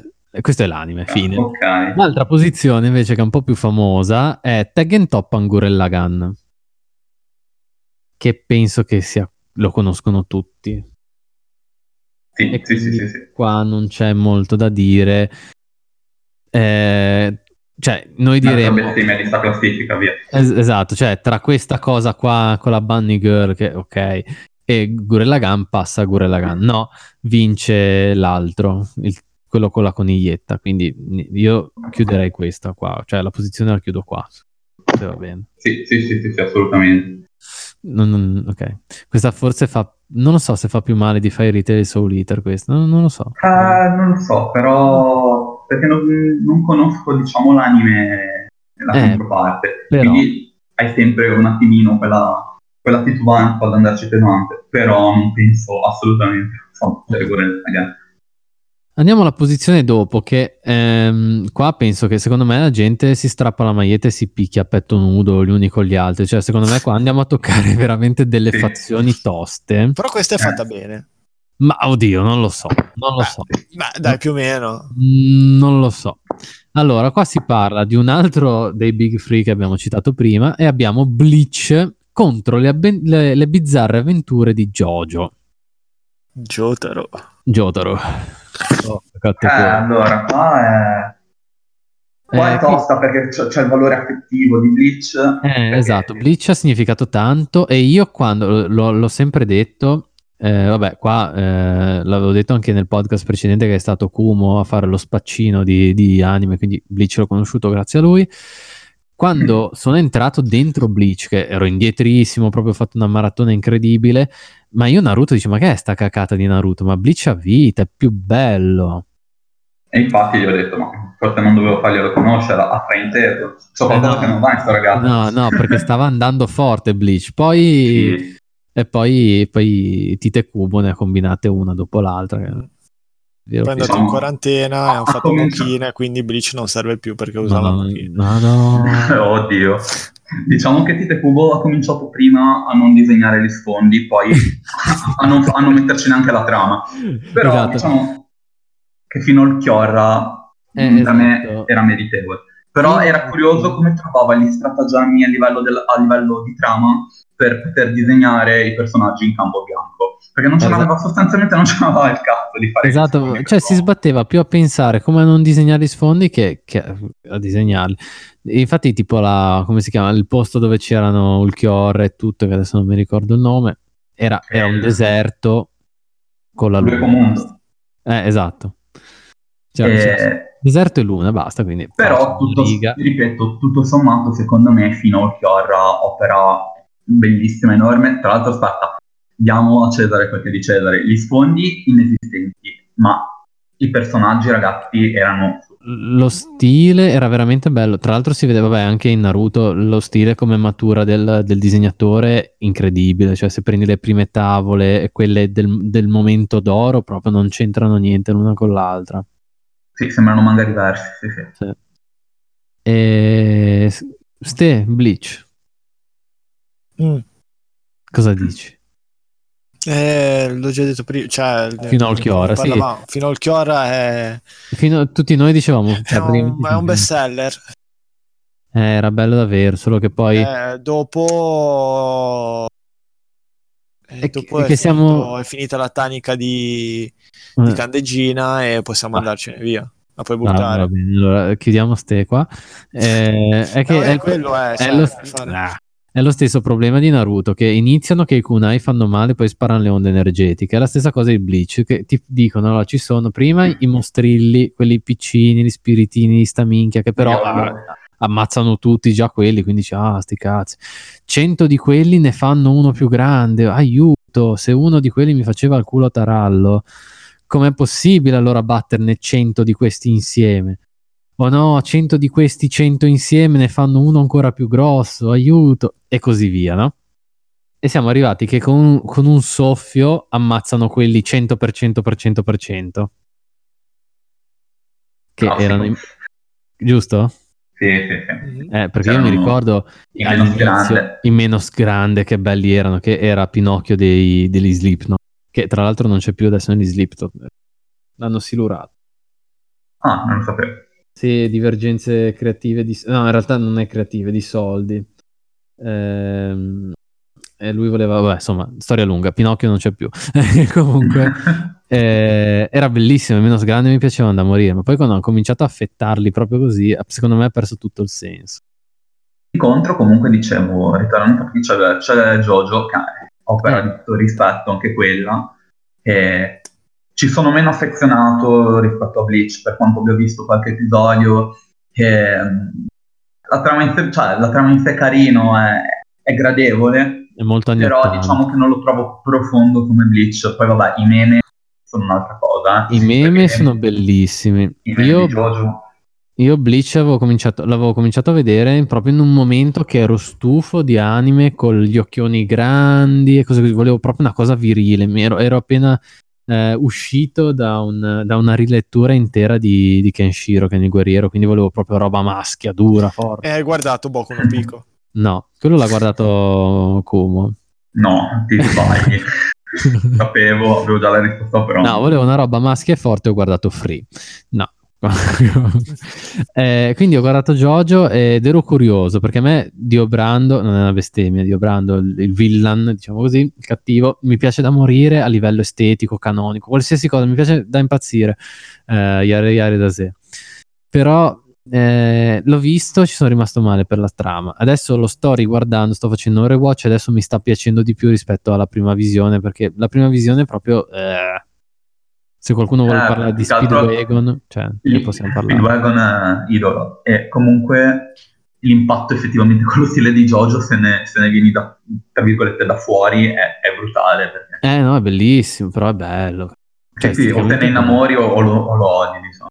l'anime, fine. Okay. L'altra posizione invece che è un po' più famosa è Tengen Toppa Gurren Lagann, che penso che lo conoscono tutti. Sì. Qua non c'è molto da dire, cioè noi diremo bestemmi di questa classifica, via. Esatto, cioè tra questa cosa qua con la Bunny Girl che ok e Gurren Lagann passa Gurren Lagann, no, vince l'altro, quello con la coniglietta, quindi io chiuderei questa qua, cioè la posizione la chiudo qua, se va bene. Sì, assolutamente. Non, ok, questa forse fa, non lo so se fa più male di Fairy Tail e Soul Eater, questo non lo so. Non lo so, però perché non conosco, diciamo, l'anime nella controparte, però quindi hai sempre un attimino quella titubanza ad andarci pesante, però non penso assolutamente, Andiamo alla posizione dopo, che qua penso che secondo me la gente si strappa la maglietta e si picchia a petto nudo gli uni con gli altri, cioè secondo me qua andiamo a toccare veramente delle fazioni toste. Però questa è fatta bene. Ma oddio, non lo so. Ma dai, più o meno. Non lo so. Allora, qua si parla di un altro dei Big Three che abbiamo citato prima e abbiamo Bleach contro le bizzarre avventure di Jojo. Jotaro. Allora qua è tosta perché c'è il valore affettivo di Bleach, perché... esatto, Bleach ha significato tanto e io quando l'ho sempre detto, vabbè qua l'avevo detto anche nel podcast precedente che è stato Kumo a fare lo spaccino di anime, quindi Bleach l'ho conosciuto grazie a lui. Quando sono entrato dentro Bleach, che ero indietrissimo, proprio ho fatto una maratona incredibile, ma io Naruto dice, ma che è sta cacata di Naruto? Ma Bleach ha vita, è più bello. E infatti gli ho detto, ma forse non dovevo farglielo conoscere, ha frainteso. C'ho qualcosa che non va in sto ragazzo. No, perché stava andando forte Bleach. Poi, sì. E poi Tite Kubo ne ha combinate una dopo l'altra, che... Poi è andato in quarantena e hanno fatto mochine, quindi Bleach non serve più perché usava mochine. No. Oddio. Diciamo che Tite Kubo ha cominciato prima a non disegnare gli sfondi, poi a non metterci neanche la trama. Però esatto. Diciamo che fino al Chiorra da me era meritevole. Però era curioso come trovava gli stratagemmi a livello di trama per poter disegnare i personaggi in campo bianco. Perché non c'era sostanzialmente non c'era il cazzo. fatto di fare. Esatto, cioè si sbatteva più a pensare come a non disegnare i sfondi che a disegnarli. Infatti tipo la, come si chiama, il posto dove c'erano Ulchior e tutto, che adesso non mi ricordo il nome, era un deserto con la luna. Esatto. Cioè, deserto e luna, basta. Quindi però tutto, ripeto, tutto sommato secondo me fino a Ulchior opera bellissima, enorme. Tra l'altro aspetta, diamo a Cesare quel che è di Cesare, gli sfondi inesistenti, ma i personaggi, ragazzi, erano... Lo stile era veramente bello, tra l'altro si vedeva anche in Naruto lo stile come matura del disegnatore, incredibile. Cioè se prendi le prime tavole e quelle del momento d'oro, proprio non c'entrano niente l'una con l'altra. Sì, sembrano manga diversi, sì. E... Bleach. Cosa dici? L'ho già detto prima, cioè, fino al Chiora, sì. Fino al Chiora è... tutti noi dicevamo è un best seller, era bello davvero, solo che poi dopo è finita la tanica di Candeggina e possiamo andarcene via. La puoi buttare. Va bene, allora chiudiamo ste qua. È lo stesso problema di Naruto, che iniziano che i kunai fanno male, poi sparano le onde energetiche. È la stessa cosa di Bleach, che ti dicono, allora, ci sono prima i mostrilli, quelli piccini, gli spiritini di sta minchia, che però ammazzano tutti già quelli, quindi dici, sti cazzi. 100 di quelli ne fanno uno più grande, aiuto, se uno di quelli mi faceva il culo a tarallo, com'è possibile allora batterne 100 di questi insieme? Oh no, 100 di questi 100 insieme ne fanno uno ancora più grosso, aiuto, e così via, no? E siamo arrivati che con un soffio ammazzano quelli 100%. Che no, erano... Giusto? Sì. Perché io mi ricordo i meno grande, che belli erano, che era Pinocchio degli Slipknot, che tra l'altro non c'è più adesso negli Slipknot, l'hanno silurato. Ah, non lo sapevo. Sì, divergenze creative di... No, in realtà non è creative, di soldi. E lui voleva... Vabbè, insomma, storia lunga. Pinocchio non c'è più. Comunque, era bellissimo, meno grande, mi piacevano da morire. Ma poi quando hanno cominciato a affettarli proprio così, secondo me ha perso tutto il senso. Incontro, comunque, dicevo, ritornando, c'è Jojo, che è opera di tutto rispetto, anche quella, e... Ci sono meno affezionato rispetto a Bleach, per quanto abbia visto qualche episodio. La trama in sé è carino, è gradevole, è molto annientata. Però diciamo che non lo trovo profondo come Bleach. Poi vabbè, i meme sono un'altra cosa. I meme sono bellissimi. I meme di Jojo. Io Bleach l'avevo cominciato a vedere proprio in un momento che ero stufo di anime con gli occhioni grandi e cose così. Volevo proprio una cosa virile, ero appena... uscito da una rilettura intera di Kenshiro, che è il guerriero, quindi volevo proprio roba maschia, dura, forte. E hai guardato Boku no Pico? No, quello l'ha guardato Kumo. No, ti sbagli. Sapevo, avevo già la risposta, però. No, volevo una roba maschia e forte, ho guardato Free. No. Quindi ho guardato Jojo ed ero curioso, perché a me Dio Brando, non è una bestemmia, Dio Brando, il villain, diciamo così, il cattivo, mi piace da morire a livello estetico, canonico, qualsiasi cosa, mi piace da impazzire, Yare Yare da sé. Però l'ho visto, ci sono rimasto male per la trama. Adesso lo sto riguardando, sto facendo un rewatch, adesso mi sta piacendo di più rispetto alla prima visione, perché la prima visione proprio... Se qualcuno vuole parlare di Speedwagon, cioè, ne possiamo parlare. Speedwagon è idolo. E comunque l'impatto effettivamente con lo stile di Jojo, se ne vieni da, tra virgolette, da fuori, è brutale. Perché... no, è bellissimo, però è bello. Cioè, sì, o te ne innamori o lo odi, diciamo.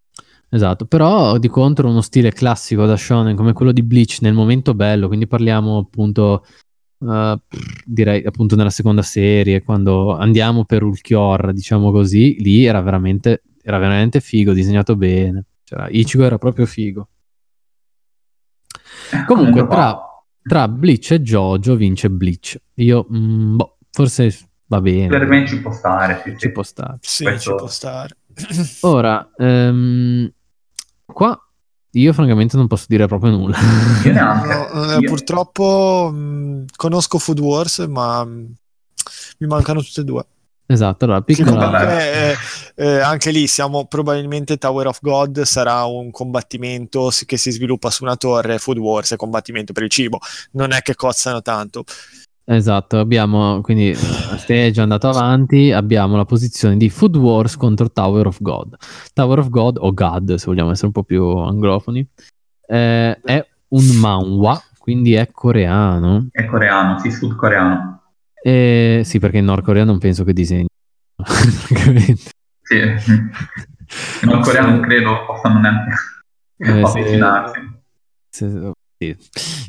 Esatto, però di contro uno stile classico da shonen come quello di Bleach nel momento bello, quindi parliamo appunto... direi appunto nella seconda serie, quando andiamo per Ulchior, diciamo così, lì era veramente figo, disegnato bene, cioè, Ichigo era proprio figo. Comunque tra Bleach e Jojo vince Bleach. Io forse va bene, per me ci può stare, ci può stare. Ora qua io francamente non posso dire proprio nulla. Io purtroppo conosco Food Wars, ma mi mancano tutte e due. Esatto, allora piccola... anche lì siamo probabilmente Tower of God sarà un combattimento che si sviluppa su una torre. Food Wars è combattimento per il cibo, non è che cozzano tanto. Esatto, abbiamo quindi stage andato avanti, abbiamo la posizione di Food Wars contro Tower of God. Tower of God o God, se vogliamo essere un po' più anglofoni, è un manhwa, quindi è coreano. È coreano, sì, sudcoreano. Sì, perché in Nord Corea non penso che disegni. Sì, in Nord Corea non credo possano neanche avvicinarsi. Sì.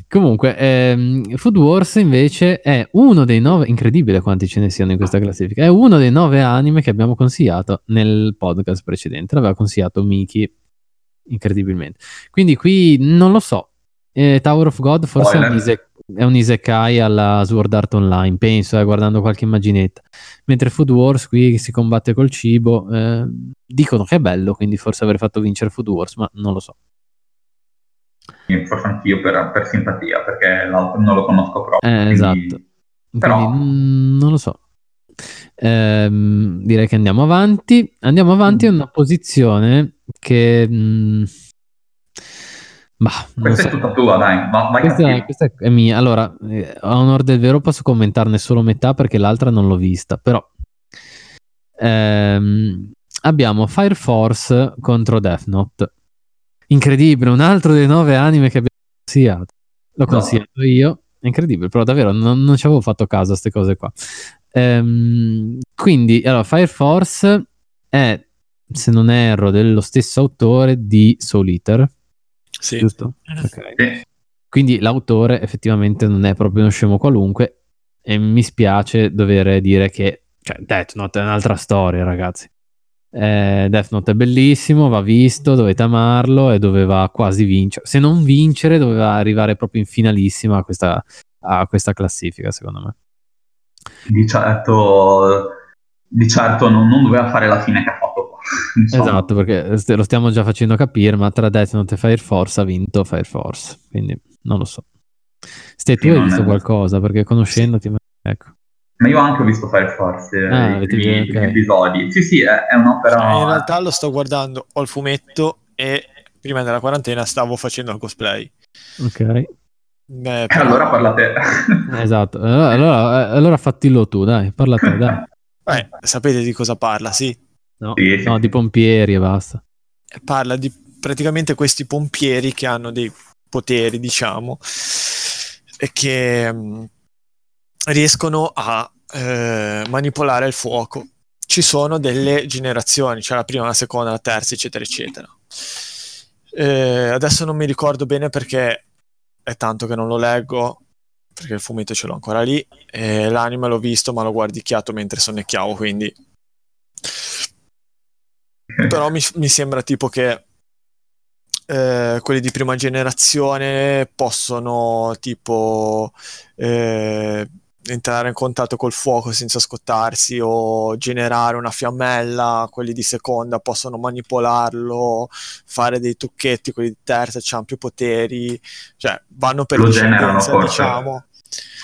Comunque, Food Wars invece è uno dei 9, incredibile quanti ce ne siano in questa classifica, è uno dei 9 anime che abbiamo consigliato nel podcast precedente, l'aveva consigliato Miki, incredibilmente. Quindi qui non lo so, Tower of God forse è un isekai alla Sword Art Online, penso, guardando qualche immaginetta, mentre Food Wars qui si combatte col cibo, dicono che è bello, quindi forse avrei fatto vincere Food Wars, ma non lo so. Forse anch'io per simpatia, perché l'altro non lo conosco proprio, quindi... Esatto, però quindi, non lo so, direi che andiamo avanti. È una posizione che questa è tutta tua, dai. Questa è mia. Allora, a onor del vero posso commentarne solo metà perché l'altra non l'ho vista, però abbiamo Fire Force contro Death Note, incredibile, un altro dei 9 anime che abbiamo consigliato, l'ho consigliato io, è incredibile, però davvero non ci avevo fatto caso a queste cose qua. Quindi allora, Fire Force è, se non erro, dello stesso autore di Soul Eater. Sì. Giusto? Okay. Sì. Quindi l'autore effettivamente non è proprio uno scemo qualunque e mi spiace dover dire che, cioè, Death Note è un'altra storia, ragazzi. Death Note è bellissimo, va visto, dovete amarlo e doveva quasi vincere, se non vincere doveva arrivare proprio in finalissima a questa classifica, secondo me. Di certo non doveva fare la fine che ha fatto. Insomma. Esatto, perché lo stiamo già facendo capire, ma tra Death Note e Fire Force ha vinto Fire Force, quindi non lo so. Tu hai visto qualcosa, perché conoscendoti... Ecco. Ma io anche ho visto Fire Force, gli episodi. Sì, è un'opera... In realtà lo sto guardando, ho il fumetto e prima della quarantena stavo facendo il cosplay. Ok. Però... Allora parla te. Esatto, allora fattillo tu, dai, parla te, dai. Sapete di cosa parla, sì? No, sì. No, di pompieri e basta. Parla di praticamente questi pompieri che hanno dei poteri, diciamo, e che riescono a manipolare il fuoco. Ci sono delle generazioni, cioè la prima, la seconda, la terza, eccetera eccetera. Adesso non mi ricordo bene perché è tanto che non lo leggo, perché il fumetto ce l'ho ancora lì, e l'anime l'ho visto ma lo guardicchiato mentre sonnecchiavo, quindi però mi sembra tipo che quelli di prima generazione possono tipo entrare in contatto col fuoco senza scottarsi o generare una fiammella, quelli di seconda possono manipolarlo, fare dei trucchetti, quelli di terza hanno più poteri, cioè vanno per l'udienza, diciamo,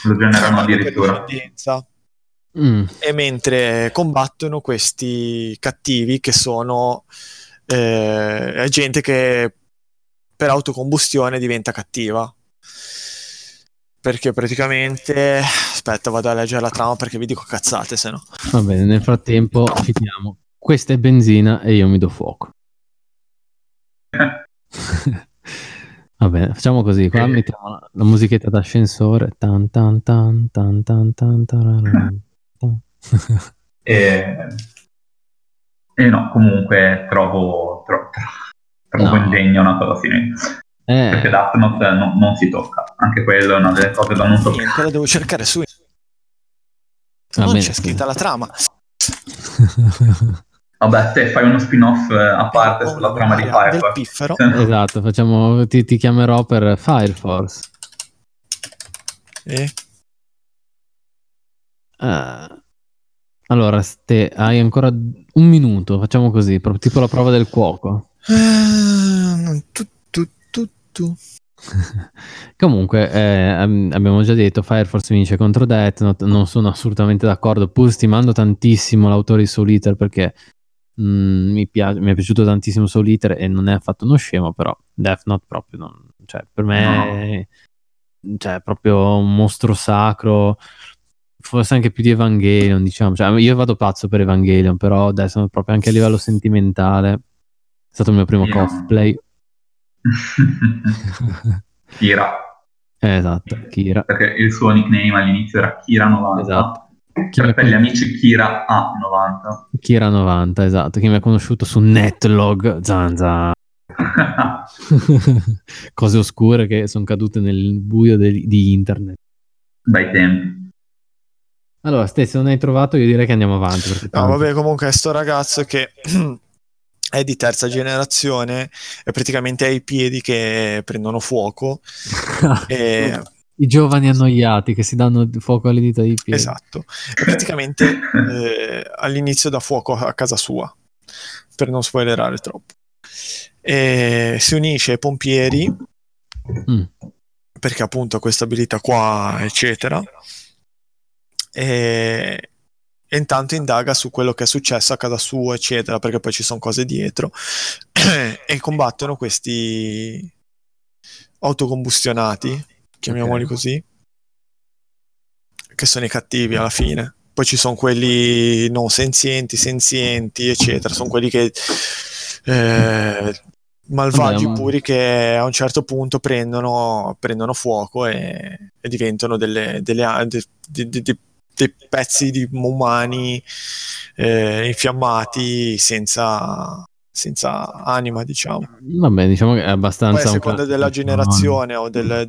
lo generano addirittura. E mentre combattono questi cattivi che sono gente che per autocombustione diventa cattiva, perché praticamente aspetta, vado a leggere la trama perché vi dico cazzate, se no va bene. Nel frattempo citiamo: questa è benzina e io mi do fuoco. Va bene, facciamo così, qua mettiamo la musichetta d'ascensore, tan tan tan tan tan tan tan. No, comunque trovo indegno una cosa simile, perché Death Note non si tocca, anche quello è una delle cose da non toccare. Quello devo cercare su, non c'è scritta la trama. Vabbè, te fai uno spin-off a parte sulla trama di Fire Force. Esatto, facciamo, ti chiamerò per Fire Force. Allora, hai ancora un minuto, facciamo così, tipo la prova del cuoco. Comunque abbiamo già detto Fire Force vince contro Death Note. Non sono assolutamente d'accordo, pur stimando tantissimo l'autore di Soul Eater, perché mi è piaciuto tantissimo Soul Eater e non è affatto uno scemo, però Death Note proprio non, cioè, per me no. Cioè, è proprio un mostro sacro, forse anche più di Evangelion, diciamo. Cioè, io vado pazzo per Evangelion, però adesso proprio anche a livello sentimentale è stato il mio primo cosplay. Kira, esatto, Kira, perché il suo nickname all'inizio era Kira 90, esatto. Per gli amici Kira A90, Kira 90, esatto, che mi ha conosciuto su Netlog, zanza. Cose oscure che sono cadute nel buio di internet. By tempo. Allora, Ste, se non hai trovato, io direi che andiamo avanti. No, tanto... vabbè, comunque è sto ragazzo che è di terza generazione e praticamente ha i piedi che prendono fuoco. E... i giovani annoiati che si danno fuoco alle dita dei piedi. Esatto. E praticamente all'inizio dà fuoco a casa sua, per non spoilerare troppo. E si unisce ai pompieri, perché appunto ha questa abilità qua, eccetera. E intanto indaga su quello che è successo a casa sua, eccetera, perché poi ci sono cose dietro. E combattono questi autocombustionati, chiamiamoli così, che sono i cattivi alla fine. Poi ci sono quelli non senzienti, senzienti, eccetera. Sono quelli che malvagi puri, che a un certo punto prendono fuoco e diventano dei pezzi di umani infiammati senza anima, diciamo. Vabbè, diciamo che è abbastanza. Poi, a seconda della generazione o della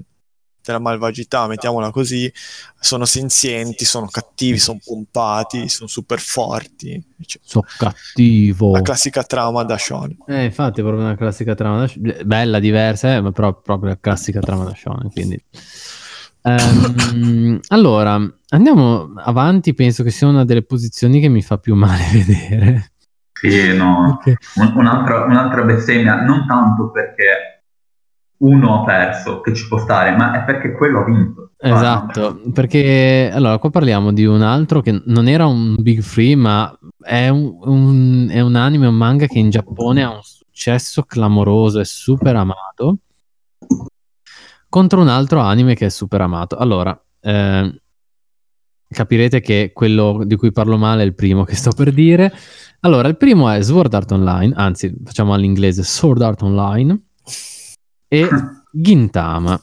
malvagità, mettiamola così, sono senzienti, sono cattivi, sono pompati, sono super forti. Sono cattivo. La classica trama da Shonen. Infatti è proprio una classica trama da Shonen, bella, diversa, ma proprio la classica trama da Shonen, quindi... allora, andiamo avanti. Penso che sia una delle posizioni che mi fa più male vedere. Sì, no. Okay. Un'altra bestemmia, non tanto perché uno ha perso, che ci può stare, ma è perché quello ha vinto. Esatto, perché allora qua parliamo di un altro che non era un Big Three, ma è un anime, un manga che in Giappone ha un successo clamoroso e super amato, contro un altro anime che è super amato. Allora, capirete che quello di cui parlo male è il primo che sto per dire. Allora, il primo è Sword Art Online, anzi, facciamo all'inglese Sword Art Online, e Gintama,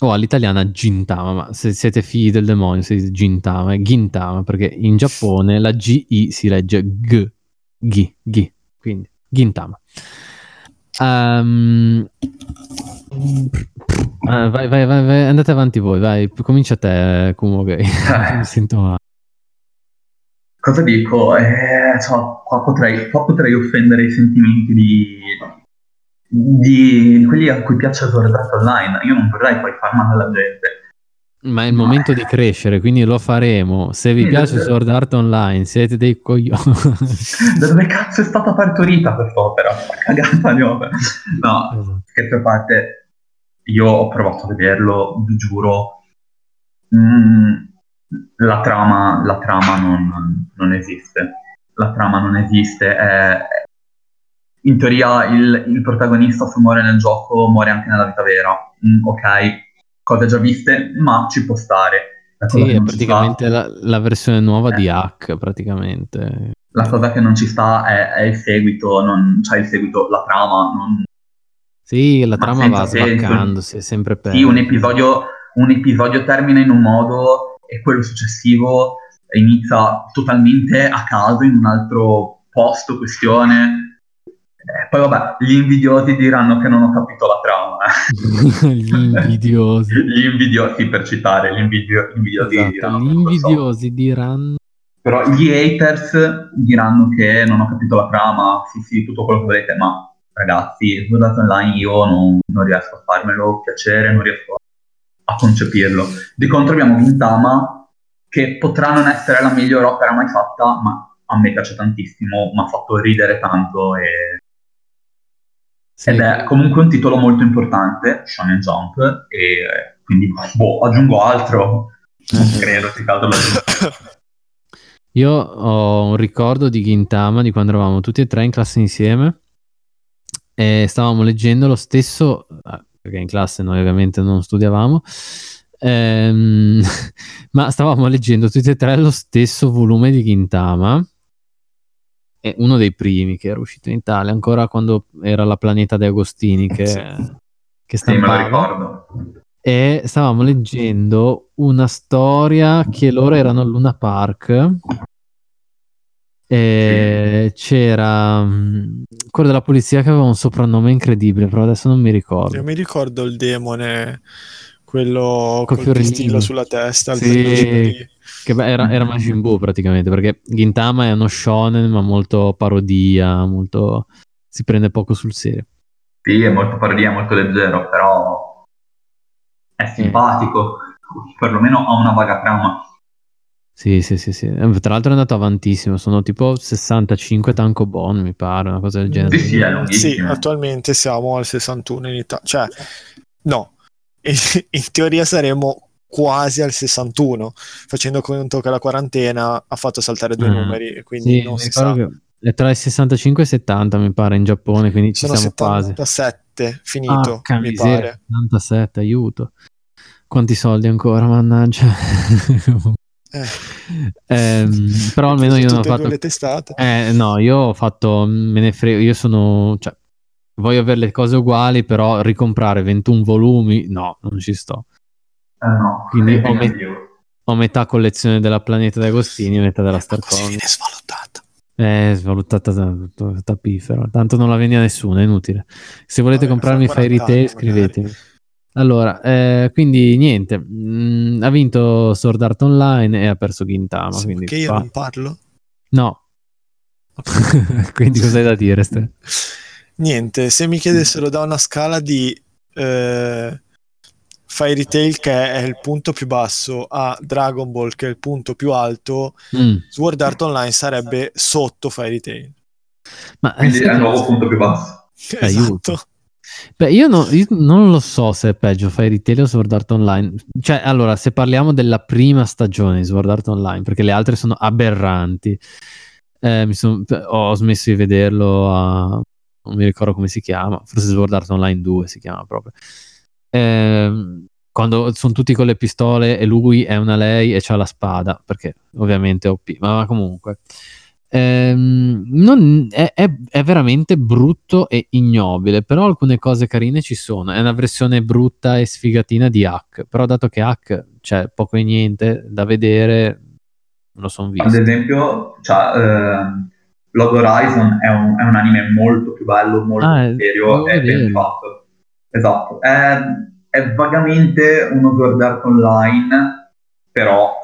o all'italiana Gintama, ma se siete figli del demonio, si dice Gintama, è Gintama, perché in Giappone la G-I si legge G, quindi Gintama. Vai, andate avanti voi, vai, comincia te, Kumo, che mi sento male. Cosa dico? Qua potrei offendere i sentimenti di quelli a cui piace Sword Art Online. Io non vorrei poi far male alla gente, ma è il momento di crescere, quindi lo faremo. Se vi piace Sword Art Online, siete dei coglioni. Da dove cazzo è stata partorita quest'opera? Cagata di opera. No, scherzo a parte, io ho provato a vederlo, vi giuro, la trama non esiste. La trama non esiste. In teoria il protagonista, se muore nel gioco, muore anche nella vita vera. Ok, cose già viste, ma ci può stare. Sì, è praticamente la versione nuova di Hack, praticamente. La cosa che non ci sta è il seguito, non c'è il seguito, la trama non... Sì, la trama va svaccandosi, è sempre peggio. Sì, un episodio termina in un modo e quello successivo inizia totalmente a caso in un altro posto, questione. Poi vabbè, gli invidiosi diranno che non ho capito la trama. Gli invidiosi, per citare, gli invidiosi esatto, diranno. Gli invidiosi diranno... Però gli haters diranno che non ho capito la trama, sì, tutto quello che volete, ma... Ragazzi, guardate online, io non riesco a farmelo piacere, non riesco a concepirlo. Di contro abbiamo Gintama, che potrà non essere la migliore opera mai fatta, ma a me piace tantissimo, mi ha fatto ridere tanto e... Ed è comunque un titolo molto importante, Shonen Jump, e quindi aggiungo altro, non credo, più che altro lo aggiungo. Io ho un ricordo di Gintama, di quando eravamo tutti e tre in classe insieme e stavamo leggendo lo stesso, perché in classe noi ovviamente non studiavamo, ma stavamo leggendo tutti e tre lo stesso volume di Gintama. È uno dei primi che era uscito in Italia, ancora quando era La Planeta De Agostini che stampava, e stavamo leggendo una storia che loro erano al Luna Park e c'era quello della polizia che aveva un soprannome incredibile, però adesso non mi ricordo. Io mi ricordo il demone, quello col pistello sulla testa, sì, che era Majin Buu praticamente, perché Gintama è uno shonen ma molto parodia, molto si prende poco sul serio. Sì, è molto parodia, molto leggero, però è simpatico, perlomeno ha una vaga trama. Sì. Tra l'altro è andato avantissimo, sono tipo 65 tankobon, mi pare, una cosa del genere. Sì, è lunghissimo. Sì, attualmente siamo al 61 in Italia, cioè no, in teoria saremo quasi al 61, facendo conto che la quarantena ha fatto saltare due numeri, quindi sì, non si sa. È tra il 65 e il 70 mi pare in Giappone, quindi sono, ci siamo quasi. 77 finito, mi pare. 77, aiuto. Quanti soldi ancora, mannaggia. Però almeno io non ho fatto le testate. No, io ho fatto, me ne frego, io sono, cioè voglio avere le cose uguali, però ricomprare 21 volumi, no, non ci sto. No, quindi ho metà collezione della Planeta di Agostini e metà della Starcon. Viene svalutata. Svalutata tapifero. Tanto non la vende a nessuno, è inutile. Se volete comprarmi Fairy Tail, scrivetemi. Allora, quindi niente. Ha vinto Sword Art Online e ha perso Gintama. Sì, quindi perché io non parlo? No. Quindi cos'hai da dire, Ste? Niente, se mi chiedessero da una scala di... Fairy Tail, che è il punto più basso, a Dragon Ball, che è il punto più alto, Sword Art Online sarebbe sotto Fairy Tail. Ma quindi è il nuovo punto più basso. Esatto. Beh, io non lo so se è peggio Fairy Tail o Sword Art Online. Cioè, allora, se parliamo della prima stagione di Sword Art Online, perché le altre sono aberranti, ho smesso di vederlo a... non mi ricordo come si chiama, forse Sword Art Online 2 si chiama proprio. Quando sono tutti con le pistole e lui è una lei e c'ha la spada, perché ovviamente è OP, ma comunque non è veramente brutto e ignobile, però alcune cose carine ci sono. È una versione brutta e sfigatina di Hack, però dato che Hack c'è poco e niente da vedere, lo sono visto. Ad esempio, Log Horizon è un anime molto più bello, molto più serio e ben fatto. Esatto, è vagamente uno Sword Art Online, però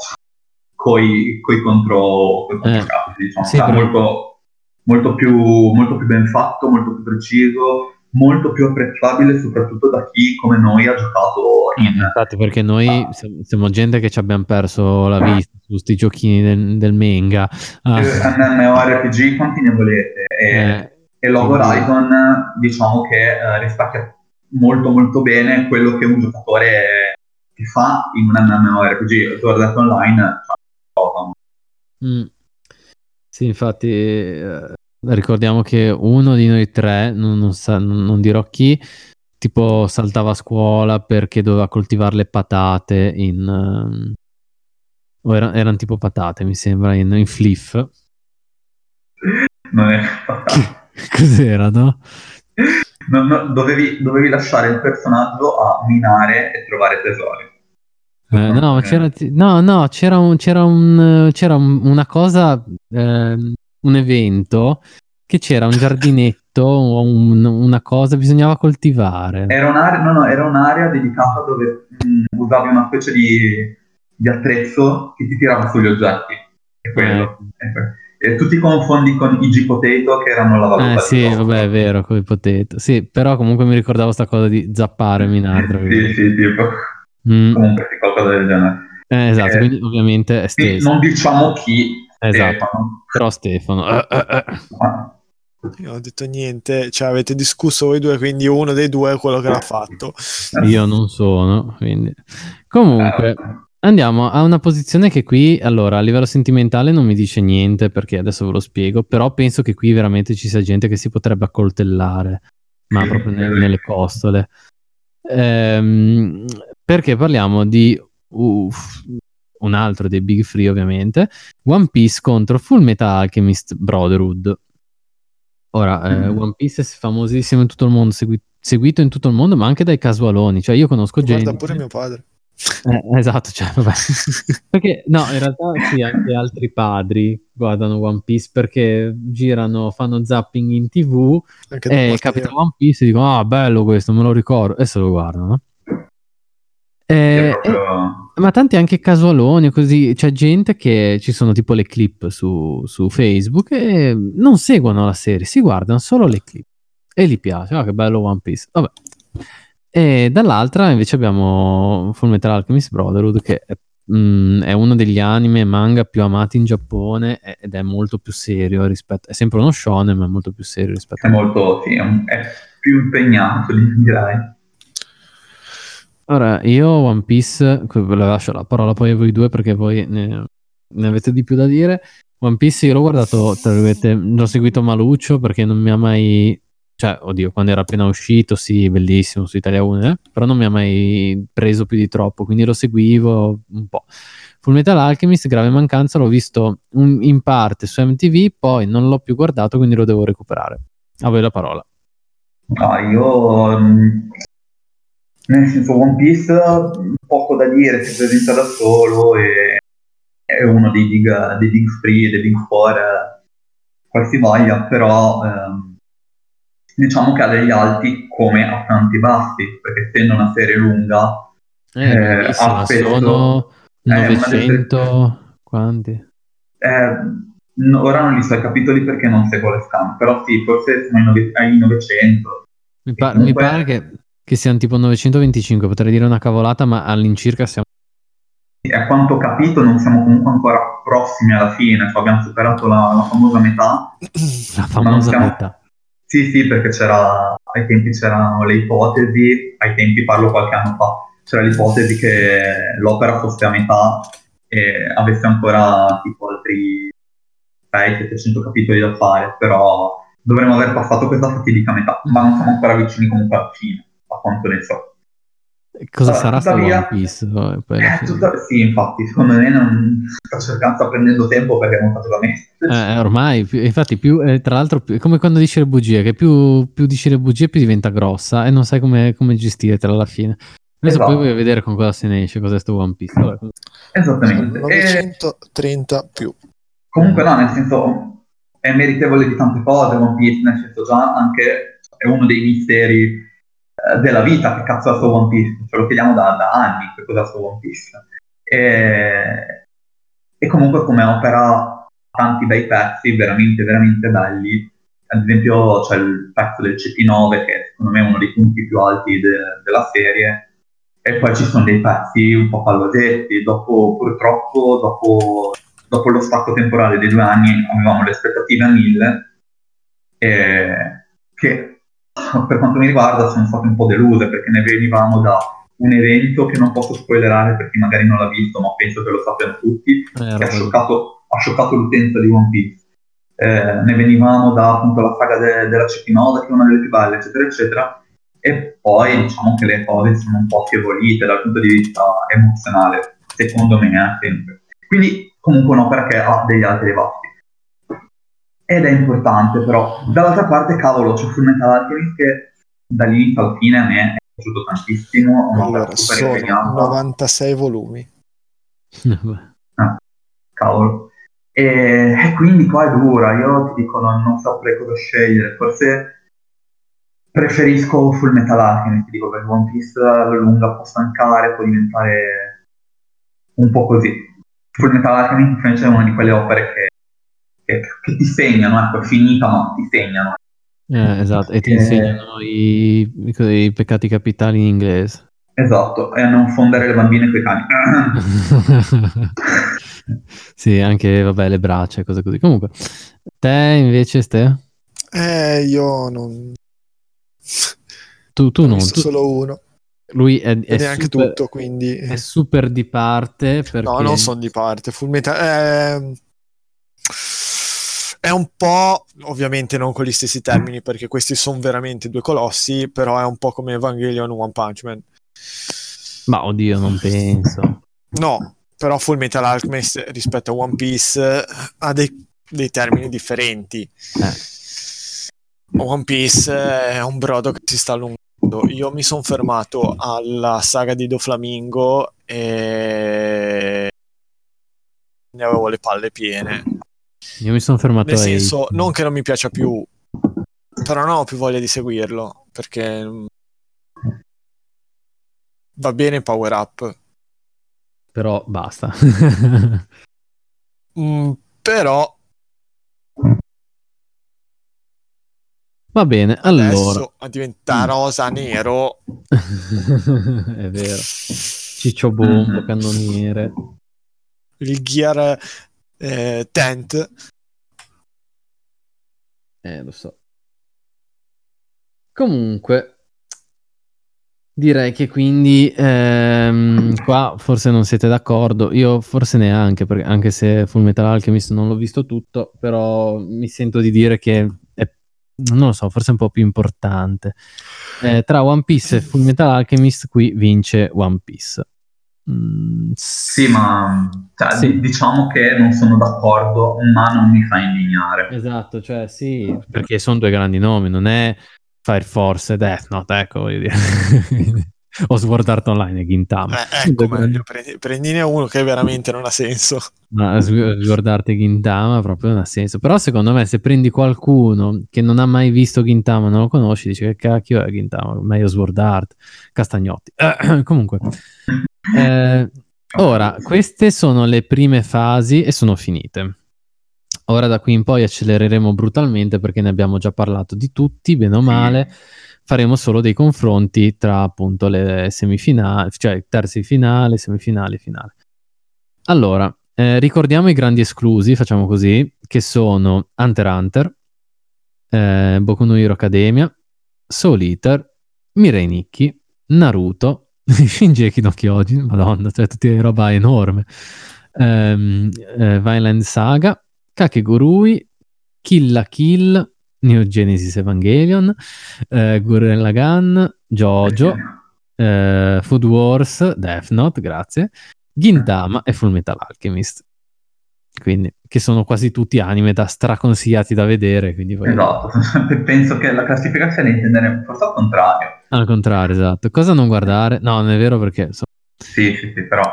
coi controcapi, diciamo. Sì, molto più ben fatto, molto più preciso, molto più apprezzabile, soprattutto da chi come noi ha giocato infatti, perché noi siamo gente che ci abbiamo perso la vista su questi giochini del manga. MMORPG, quanti ne volete? E Log Horizon, diciamo che rispecchia molto molto bene quello che un giocatore che fa in un MMORPG. Sword Art Online sì, infatti ricordiamo che uno di noi tre, non dirò chi, tipo saltava a scuola perché doveva coltivare le patate erano tipo patate, mi sembra, in Fliff. Non era cos'era, no? No, dovevi lasciare il personaggio a minare e trovare tesori. C'era una cosa, un evento che c'era un giardinetto o una cosa bisognava coltivare. Era un'area dedicata dove usavi una specie di attrezzo che ti tirava sugli oggetti. È quello. E tu ti confondi con i G Potato, che erano la valuta. Sì, vabbè, è vero, con i Potato. Sì, però comunque mi ricordavo sta cosa di zappare minare. Sì, tipo. Comunque qualcosa del genere. Esatto, quindi ovviamente è Stefano. Non diciamo chi. Esatto, Stefano. Però Stefano. Io ho detto niente, cioè avete discusso voi due, quindi uno dei due è quello che l'ha fatto. Io non sono, quindi... Comunque, andiamo a una posizione che qui, allora, a livello sentimentale non mi dice niente, perché adesso ve lo spiego, però penso che qui veramente ci sia gente che si potrebbe accoltellare, ma proprio nelle costole. Perché parliamo di... un altro dei Big Three, ovviamente, One Piece contro Full Metal Alchemist Brotherhood. Ora, One Piece è famosissimo in tutto il mondo, seguito in tutto il mondo, ma anche dai casualoni. Cioè, io conosco gente... Guarda pure mio padre. Esatto, cioè, vabbè. Perché, no, in realtà sì, anche altri padri guardano One Piece perché girano, fanno zapping in TV e capita One Piece e dicono, ah, bello questo, me lo ricordo, e se lo guardano. Ma tanti anche casualoni, così, c'è gente che ci sono tipo le clip su Facebook e non seguono la serie, si guardano solo le clip e gli piace, ah, che bello One Piece, vabbè. E dall'altra invece abbiamo Fullmetal Alchemist Brotherhood, che è uno degli anime manga più amati in Giappone ed è molto più serio rispetto, è sempre uno shonen ma è molto più serio rispetto a... molto, sì, è più impegnato, direi. Ora, io One Piece, ve la lascio la parola poi a voi due perché poi ne avete di più da dire. One Piece io l'ho guardato, l'ho seguito maluccio perché non mi ha mai... Cioè, oddio, quando era appena uscito, sì, bellissimo, su Italia 1, però non mi ha mai preso più di troppo, quindi lo seguivo un po'. Fullmetal Alchemist, grave mancanza, l'ho visto in parte su MTV, poi non l'ho più guardato, quindi lo devo recuperare. A voi la parola. No, io... Nel senso, One Piece poco da dire, si presenta da solo e è uno dei big three, dei big four, qual si voglia, però diciamo che ha degli alti come ha tanti bassi, perché essendo una serie lunga ha spesso, sono 900 quanti? Ora non li so i capitoli perché non seguo le scan, però sì, forse sono ai 900. Mi pare che siano tipo 925, potrei dire una cavolata, ma all'incirca siamo... A quanto ho capito non siamo comunque ancora prossimi alla fine, cioè abbiamo superato la famosa metà. La famosa metà. Sì, perché ai tempi c'erano le ipotesi, ai tempi parlo qualche anno fa, c'era l'ipotesi che l'opera fosse a metà e avesse ancora tipo altri 600-700 capitoli da fare, però dovremmo aver passato questa fatidica metà, ma non siamo ancora vicini comunque alla fine. A quanto ne so, cosa sarà sta One Piece? Sì, infatti, secondo me non sto cercando, prendendo tempo perché non faccio da me. Ormai, infatti, più tra l'altro, è come quando dici le bugie, che più dici le bugie, più diventa grossa e non sai come gestirtela alla fine. Adesso poi voglio vedere con cosa se ne esce, cos'è sto One Piece. Allora, esattamente, 930 più. Comunque, no, nel senso, è meritevole di tante cose. One Piece, nel senso, già anche è uno dei misteri della vita, che cazzo è sto One Piece, ce lo chiediamo da anni che cosa è sto One Piece, e comunque come opera tanti bei pezzi veramente veramente belli. Ad esempio c'è il pezzo del CP9 che secondo me è uno dei punti più alti della serie, e poi ci sono dei pezzi un po' pallosetti. Dopo lo stacco temporale dei 2 anni avevamo le aspettative a 1000, che per quanto mi riguarda sono state un po' deluse, perché ne venivamo da un evento che non posso spoilerare per chi magari non l'ha visto, ma penso che lo sappiano tutti, che ha scioccato l'utenza di One Piece. Ne venivamo da appunto la saga della CP9, che è una delle più belle, eccetera eccetera, e poi diciamo che le cose sono un po' affievolite dal punto di vista emozionale, secondo me, sempre. Quindi comunque un'opera che ha degli altri vasti ed è importante, però dall'altra parte, cavolo, c'è Fullmetal Alchemist che dall'inizio al fine a me è piaciuto tantissimo. Allora, sono 96 volumi. Cavolo. E quindi qua è dura, io ti dico, non saprei cosa scegliere, forse preferisco Fullmetal Alchemist, ti dico, perché One Piece alla lunga può stancare, può diventare un po' così. Fullmetal Alchemist invece è una di quelle opere che ti segnano, ecco, è finita ma ti segnano. Esatto, e ti insegnano i peccati capitali in inglese. Esatto, e a non fondere le bambine coi cani. Sì, anche, vabbè, le braccia e cose così. Comunque, te invece, Ste? Io non... Tu non... Ho visto solo uno. Lui è neanche super, tutto, quindi... È super di parte, perché... No, non sono di parte. Fullmetal... È un po', ovviamente non con gli stessi termini, perché questi sono veramente due colossi, però è un po' come Evangelion, One Punch Man. Ma oddio, non penso. No, però Full Metal Alchemist rispetto a One Piece ha dei termini differenti. One Piece è un brodo che si sta allungando. Io mi sono fermato alla saga di Doflamingo e ne avevo le palle piene. Io mi sono fermato nel senso, non che non mi piaccia più, però non ho più voglia di seguirlo, perché va bene Power Up, però basta. Però va bene, allora adesso diventa rosa nero. È vero, ciccio bombo, cannoniere, il Gear Tent. Lo so. Comunque direi che quindi qua forse non siete d'accordo. Io forse neanche, perché anche se Fullmetal Alchemist non l'ho visto tutto, però mi sento di dire che è, non lo so, forse è un po' più importante. Tra One Piece e Fullmetal Alchemist qui vince One Piece. Sì, ma cioè, sì. Diciamo che non sono d'accordo, ma non mi fa indignare. Esatto, cioè sì, perché sono due grandi nomi, non è Fire Force e Death Note, ecco, voglio dire. O Sword Art Online e Gintama. Ecco, meglio, prendine uno che veramente non ha senso. Ma guardarti Gintama proprio non ha senso. Però secondo me se prendi qualcuno che non ha mai visto Gintama, non lo conosci, dici che cacchio è Gintama, meglio Sword Art, Castagnotti. Comunque... ora queste sono le prime fasi e sono finite. Ora da qui in poi accelereremo brutalmente, perché ne abbiamo già parlato di tutti bene o male. Faremo solo dei confronti tra appunto le semifinali, cioè terzi finale, semifinale e finale. Allora ricordiamo i grandi esclusi, facciamo così, che sono Hunter x Hunter, Boku no Hero Academia, Soul Eater, Mirai Nikki, Naruto, Shingeki no Kyojin, madonna, cioè tutte roba enorme, Violent Saga, Kakegurui, Kill la Kill, Neon Genesis Evangelion, Gurren Lagann, Jojo, Food Wars, Death Note, grazie, Gintama e Fullmetal Alchemist. Quindi, che sono quasi tutti anime da straconsigliati da vedere, quindi esatto. Penso che la classificazione intende forse al contrario. Al contrario, esatto. Cosa non guardare? No, non è vero, perché sì, però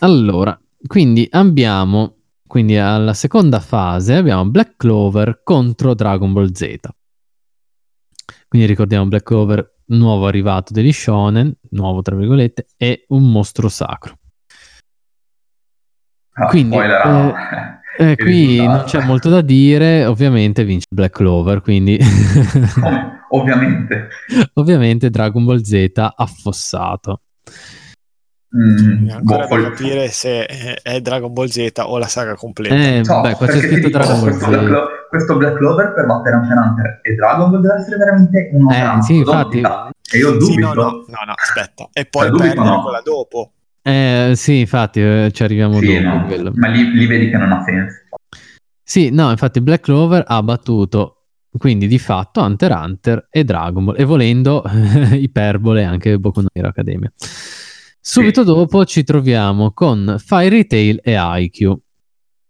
allora, quindi abbiamo, quindi alla seconda fase abbiamo Black Clover contro Dragon Ball Z. Quindi ricordiamo Black Clover, nuovo arrivato degli shonen, nuovo tra virgolette, è un mostro sacro. Quindi qui non c'è molto da dire, ovviamente vince Black Clover, quindi ovviamente Dragon Ball Z affossato. Ancora da capire se è Dragon Ball Z o la saga completa. No, beh, qua c'è scritto Dragon Ball Z. Questo Black Clover per battere Hunter x Hunter e Dragon Ball deve essere veramente un sì, infatti. E io dubito. Sì, no, aspetta. E poi perdere quella dopo. Sì, infatti ci arriviamo dopo. No, ma lì vedi che non ha senso. Sì, no, infatti Black Clover ha battuto quindi di fatto Hunter x Hunter e Dragon Ball, e volendo iperbole anche Boku no Hero Academia. Subito dopo ci troviamo con Fairy Tail e Haikyuu,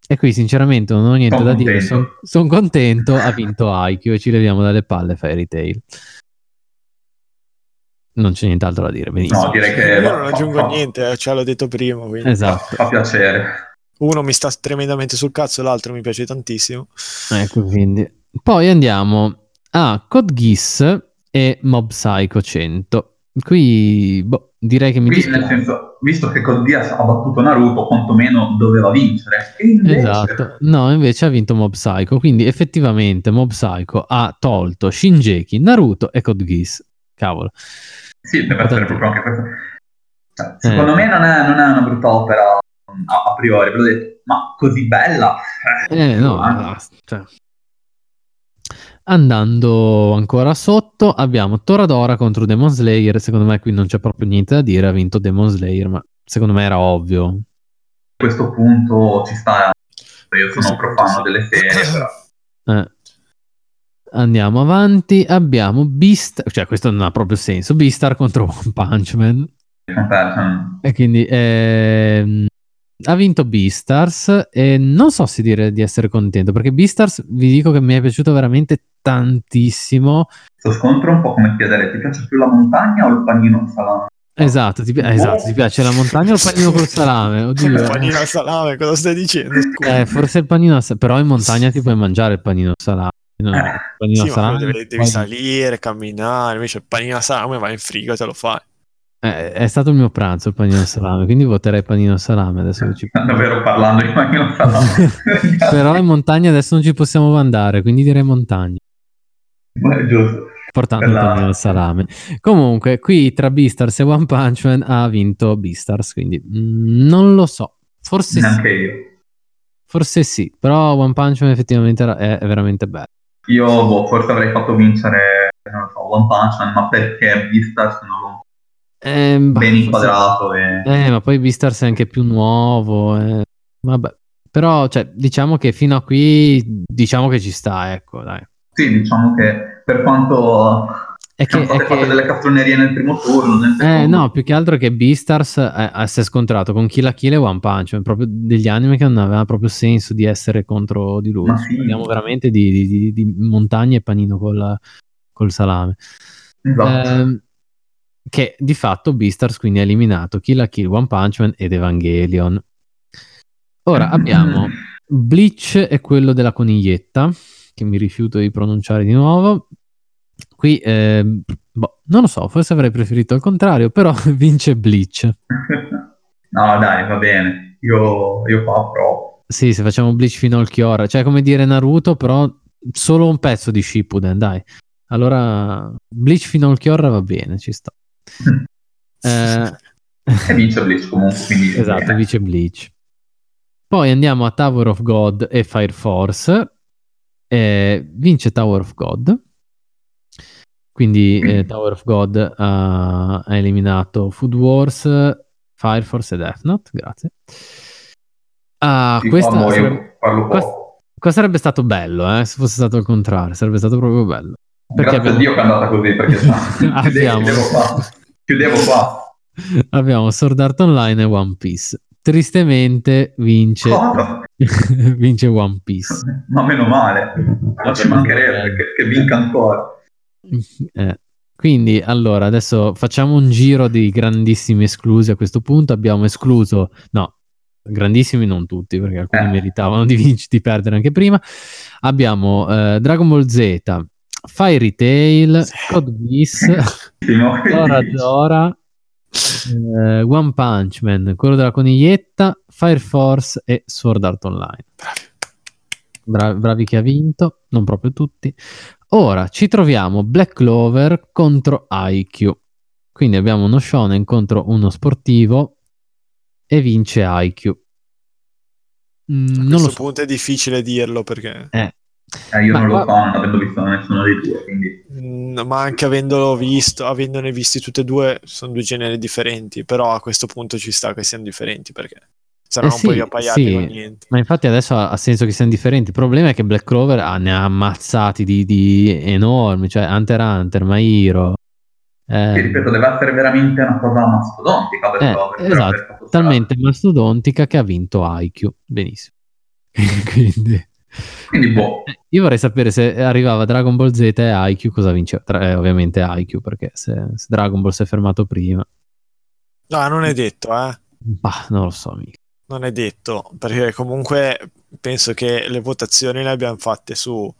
e qui sinceramente non ho niente da dire, sono contento, ha vinto Haikyuu e ci leviamo dalle palle Fairy Tail. Non c'è nient'altro da dire, benissimo. No, direi che io non aggiungo niente, ce l'ho detto prima, quindi esatto. Fa piacere. Uno mi sta tremendamente sul cazzo, l'altro mi piace tantissimo. Ecco, quindi poi andiamo a Code Geass e Mob Psycho 100. Qui direi che mi dispiace, nel senso, visto che Code Geass ha battuto Naruto, quantomeno doveva vincere. Esatto. No, invece ha vinto Mob Psycho, quindi effettivamente Mob Psycho ha tolto Shingeki, Naruto e Code Geass. Cavolo. Sì, deve essere proprio anche questo. Cioè, secondo me non è una brutta opera a priori, ve l'ho detto, ma così bella. No, cioè. Andando ancora sotto abbiamo Toradora contro Demon Slayer. Secondo me qui non c'è proprio niente da dire, ha vinto Demon Slayer, ma secondo me era ovvio. A questo punto ci sta, io sono profano delle serie però. Andiamo avanti, abbiamo Beastars, cioè questo non ha proprio senso, Beastars contro One Punch Man. E quindi ha vinto Beastars e non so se dire di essere contento, perché Beastars vi dico che mi è piaciuto veramente tantissimo. Questo scontro è un po' come chiedere: ti piace più la montagna o il panino col salame? Esatto, ti piace la montagna o il panino col salame? Oddio. Il panino al salame, cosa stai dicendo? Forse il panino al salame, però in montagna ti puoi mangiare il panino al salame. No, panino sì, salame, devi salire, camminare, invece il panino al salame va in frigo e te lo fai. È stato il mio pranzo il panino salame, quindi voterei panino salame adesso che ci... Davvero parlando di panino salame. Però in montagna adesso non ci possiamo andare, quindi direi montagna. Beh, giusto. Portando il panino salame. Comunque qui tra Beastars e One Punch Man ha vinto Beastars, quindi non lo so. Forse neanche sì. Io. Forse sì, però One Punch Man effettivamente è veramente bello. Io forse avrei fatto vincere, non lo so, One Punch Man, ma perché Beastars non lo... ben inquadrato ma poi Beastars è anche più nuovo vabbè, però cioè, diciamo che fino a qui diciamo che ci sta, ecco, dai. Sì, diciamo che per quanto fatto delle castronerie nel primo turno, nel secondo... no, più che altro che Beastars si è scontrato con Kill la Kill e One Punch Man, proprio degli anime che non aveva proprio senso di essere contro di lui. Sì. Parliamo veramente di montagne e panino col salame, esatto. Che di fatto Beastars quindi ha eliminato Kill la Kill, One Punch Man ed Evangelion. Ora abbiamo Bleach e quello della coniglietta, che mi rifiuto di pronunciare di nuovo. Qui non lo so, forse avrei preferito al contrario, però vince Bleach. No dai, va bene, io qua provo. Sì, se facciamo Bleach fino al Chiora, cioè come dire Naruto però solo un pezzo di Shippuden, dai. Allora Bleach fino al Chiora va bene, ci sta. E vince Bleach comunque, quindi esatto, vince Bleach. Poi andiamo a Tower of God e Fire Force, vince Tower of God, quindi Tower of God ha eliminato Food Wars, Fire Force e Death Note, grazie. Sì, qua sarebbe stato bello se fosse stato il contrario, sarebbe stato proprio bello, perché grazie a Dio che è andata così, perché chiudevo qua. Abbiamo Sword Art Online e One Piece. Tristemente vince One Piece, ma meno male, ma ci mancherebbe che vinca ancora. Quindi allora adesso facciamo un giro di grandissimi esclusi. A questo punto abbiamo escluso, no, grandissimi non tutti, perché alcuni meritavano di perdere anche prima. Abbiamo Dragon Ball Z, Fairy Tail, Code Geass, Toradora, One Punch Man, quello della coniglietta, Fire Force e Sword Art Online. Bravi chi ha vinto, non proprio tutti. Ora ci troviamo Black Clover contro Haikyuu, quindi abbiamo uno shonen contro uno sportivo e vince Haikyuu. A questo punto è difficile dirlo perché... io non lo so, non avendo visto nessuno dei due, quindi... ma anche avendone visti tutti e due, sono due generi differenti, però a questo punto ci sta che siano differenti, perché se no non puoi appaiarli con niente. Ma infatti adesso ha senso che siano differenti. Il problema è che Black Clover ne ha ammazzati di enormi, cioè Hunter x Hunter, My Hero, che ripeto deve essere veramente una cosa mastodontica Black Clover, esatto, talmente mastodontica che ha vinto Haikyuu, benissimo. Quindi boh. Io vorrei sapere se arrivava Dragon Ball Z e Haikyuu cosa vinceva. Ovviamente Haikyuu, perché se Dragon Ball si è fermato prima. No, non è detto, Bah, non lo so, amico. Non è detto, perché comunque penso che le votazioni le abbiamo fatte su,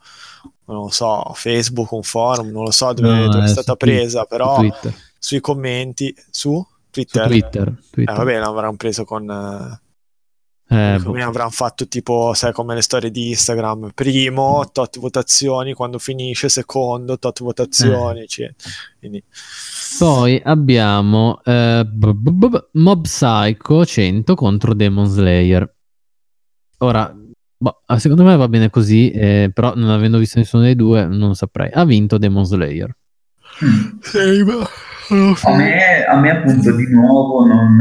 non lo so, Facebook, un forum, non lo so dove è stata presa, però Twitter. Sui commenti, su Twitter. Twitter. Vabbè, l'avranno preso con... come avranno fatto tipo, sai, come le storie di Instagram, primo tot votazioni quando finisce, secondo tot votazioni. Quindi. Poi abbiamo Mob Psycho 100 contro Demon Slayer. Ora Boh, secondo me va bene così, però non avendo visto nessuno dei due non saprei. Ha vinto Demon Slayer. A me appunto di nuovo non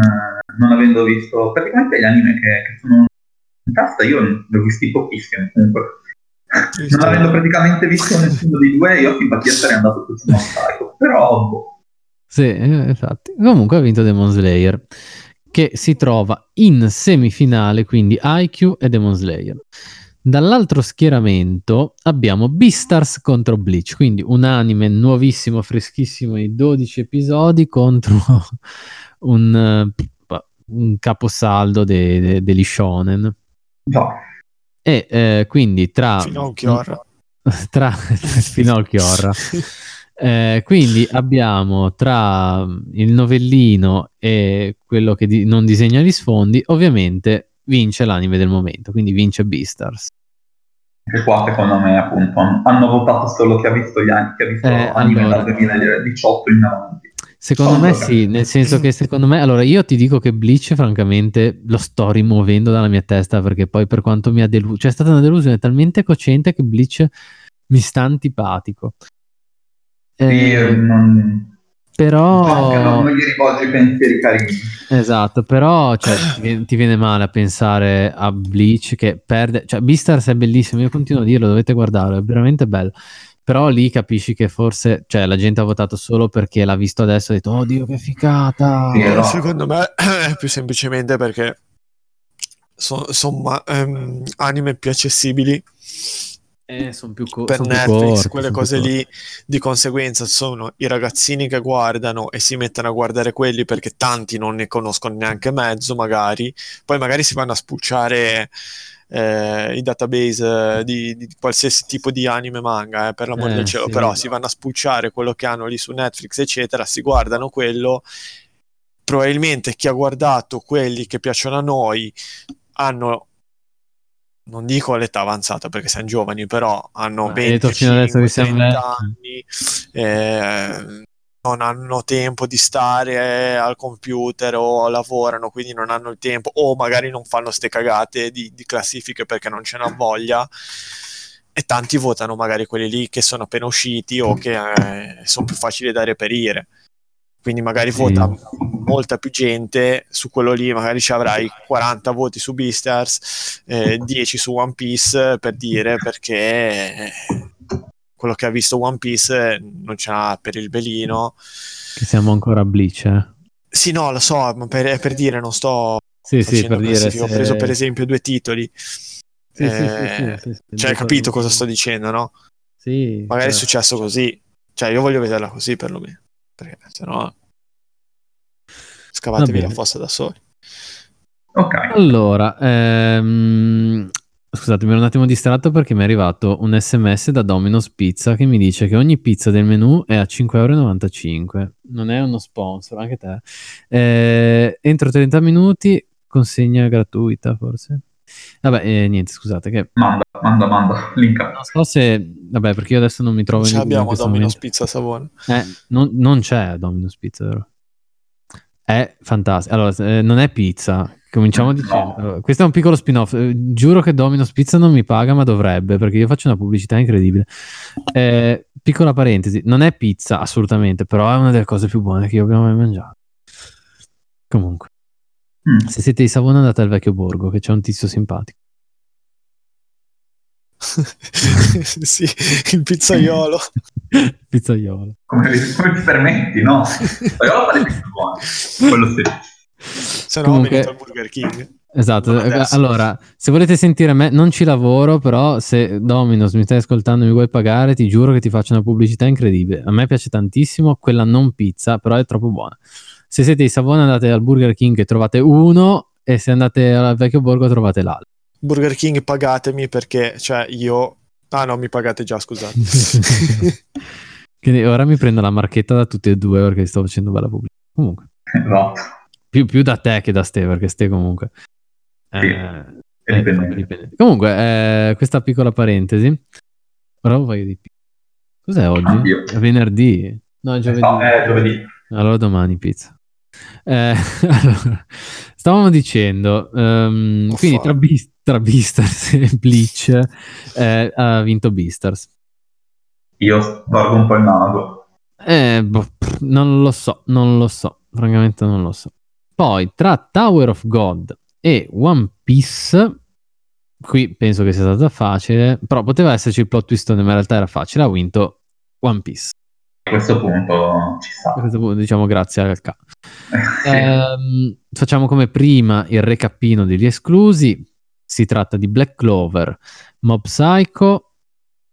avendo visto praticamente gli anime che sono in tasta, io ne ho visti pochissimi comunque. Non avendo praticamente visto nessuno dei due, io infatti sarei andato tutto su Mob Psycho, però boh. Sì, infatti. Comunque ha vinto Demon Slayer, che si trova in semifinale, quindi Haikyuu e Demon Slayer. Dall'altro schieramento abbiamo Beastars contro Bleach, quindi un anime nuovissimo, freschissimo, di 12 episodi contro un caposaldo degli shonen. No. E quindi tra Finocchiorra. Quindi abbiamo tra il novellino e quello che non disegna gli sfondi, ovviamente vince l'anime del momento, quindi vince Beastars. E qua secondo me appunto hanno votato solo chi ha visto anime allora, dal 2018 in avanti. Secondo me sì, nel senso che secondo me, allora io ti dico che Bleach francamente lo sto rimuovendo dalla mia testa, perché poi per quanto mi ha deluso, cioè è stata una delusione talmente cocente che Bleach mi sta antipatico. Però non gli rivolge i pensieri carini, esatto, però cioè, ti viene male a pensare a Bleach che perde, cioè Beastars è bellissimo, io continuo a dirlo, dovete guardarlo, è veramente bello, però lì capisci che forse cioè la gente ha votato solo perché l'ha visto adesso e ha detto "Oh Dio, che figata". Però... secondo me è più semplicemente perché sono anime più accessibili. Sono più per Netflix, più corti, quelle cose lì, di conseguenza sono i ragazzini che guardano e si mettono a guardare quelli, perché tanti non ne conoscono neanche mezzo, magari poi magari si vanno a spucciare i database di qualsiasi tipo di anime, manga, per l'amor del cielo, sì, però si vanno a spucciare quello che hanno lì su Netflix eccetera, si guardano quello, probabilmente chi ha guardato quelli che piacciono a noi hanno, non dico l'età avanzata perché siamo giovani, però hanno 25-30 anni, non hanno tempo di stare al computer o lavorano, quindi non hanno il tempo, o magari non fanno ste cagate di classifiche perché non ce n'ha voglia, e tanti votano magari quelli lì che sono appena usciti o che sono più facili da reperire, quindi magari vota molta più gente su quello lì, magari ci avrai 40 voti su Beastars, 10 su One Piece, per dire, perché quello che ha visto One Piece non c'ha per il belino, che siamo ancora a Bleach, Sì, no, lo so, ma per dire, non sto per dire, se... ho preso per esempio due titoli, cioè hai capito cosa sto dicendo, no? Sì, magari certo. È successo così, cioè io voglio vederla così perlomeno, perché sennò scavatevi la fossa da soli. Ok. Allora, scusate, mi ero un attimo distratto perché mi è arrivato un SMS da Domino's Pizza che mi dice che ogni pizza del menù è a 5,95€. Non è uno sponsor, anche te. Entro 30 minuti, consegna gratuita, forse. Vabbè, niente, scusate che... Manda, link. Non so se... Vabbè, perché io adesso non mi trovo... Non abbiamo Domino's Pizza a Savona. Non c'è Domino's Pizza, vero? È fantastico. Allora, non è pizza. Cominciamo dicendo. Allora, questo è un piccolo spin-off. Giuro che Domino's Pizza non mi paga, ma dovrebbe, perché io faccio una pubblicità incredibile. Piccola parentesi, non è pizza assolutamente, però è una delle cose più buone che io abbia mai mangiato. Comunque, se siete di Savona andate al Vecchio Borgo, che c'è un tizio simpatico. Sì, il pizzaiolo. Pizzaiolo. Come ti permetti, no? Pizzaiolo fa le pizze buone. Quello sì. Se no, comunque, venite al Burger King. Esatto. Allora, se volete sentire me, non ci lavoro, però se Domino's mi stai ascoltando e mi vuoi pagare, ti giuro che ti faccio una pubblicità incredibile. A me piace tantissimo quella non pizza, però è troppo buona. Se siete di Savona andate al Burger King e trovate uno, e se andate al Vecchio Borgo trovate l'altro. Burger King, pagatemi, perché cioè io... Ah no, mi pagate già, scusate. Quindi ora mi prendo la marchetta da tutti e due perché sto facendo bella pubblicità. Comunque. No. Più da te che da Ste, perché Ste comunque... Sì, dipende. Comunque, questa piccola parentesi. Ora un paio di... Cos'è oggi? È venerdì? No, è giovedì. No, è giovedì. Allora domani pizza. Allora, stavamo dicendo, quindi tra Beast tra Beastars e Bleach, ha vinto Beastars. Io valgo un po' il naso. Non lo so, francamente non lo so. Poi tra Tower of God e One Piece, qui penso che sia stata facile, però poteva esserci il plot twist, ma in realtà era facile, ha vinto One Piece. A questo punto ci sta. A questo punto diciamo grazie al K. Facciamo come prima il recapino degli esclusi. Si tratta di Black Clover, Mob Psycho,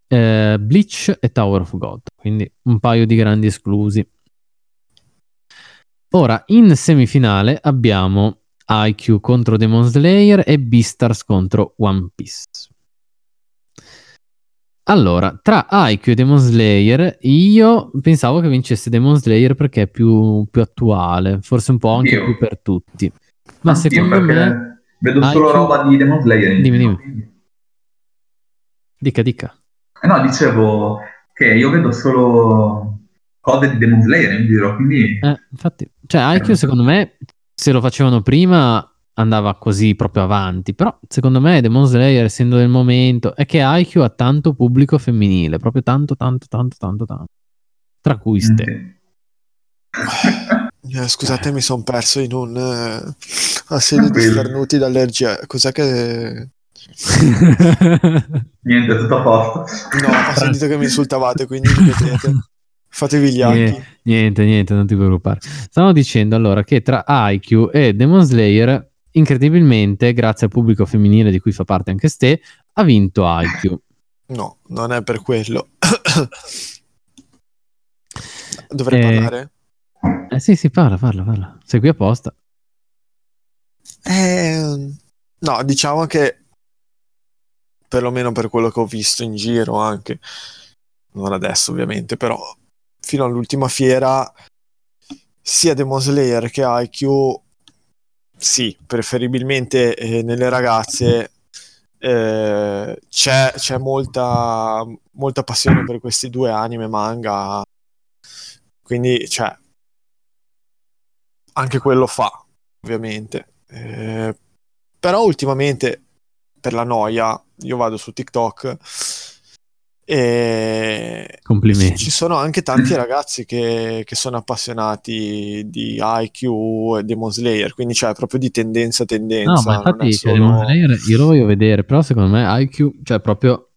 Bleach e Tower of God, quindi un paio di grandi esclusi. Ora in semifinale abbiamo Haikyuu contro Demon Slayer e Beastars contro One Piece. Allora, tra Haikyuu e Demon Slayer io pensavo che vincesse Demon Slayer perché è più attuale, forse un po' anche più per tutti, ma secondo me vedo solo roba di Demon Slayer. Dimmi. Dica. No, dicevo che io vedo solo cose di Demon Slayer in giro, quindi... infatti, cioè Haikyuu secondo me, se lo facevano prima andava così proprio avanti, però secondo me Demon Slayer, essendo del momento, è che Haikyuu ha tanto pubblico femminile, proprio tanto, tra cui Ste. Scusate, mi sono perso in un assedio di starnuti d'allergia. Cos'è che... Niente, tutto a posto. No, ho sentito che mi insultavate, quindi fatevi gli occhi. Niente, non ti preoccupare. Stavo dicendo allora che tra Haikyuu e Demon Slayer, incredibilmente, grazie al pubblico femminile di cui fa parte anche Ste, ha vinto Haikyuu. No, non è per quello. Dovrei parlare? Sì, parla. Sei qui apposta. No, diciamo che perlomeno per quello che ho visto in giro, anche non adesso ovviamente, però fino all'ultima fiera sia Demon Slayer che Haikyuu, sì, preferibilmente nelle ragazze c'è molta passione per questi due anime manga, quindi cioè anche quello fa ovviamente, però ultimamente per la noia io vado su TikTok e complimenti, ci sono anche tanti ragazzi che sono appassionati di Haikyuu e Demon Slayer, quindi cioè proprio di tendenza. No, ma infatti solo... Demon Slayer io lo voglio vedere, però secondo me Haikyuu, cioè proprio,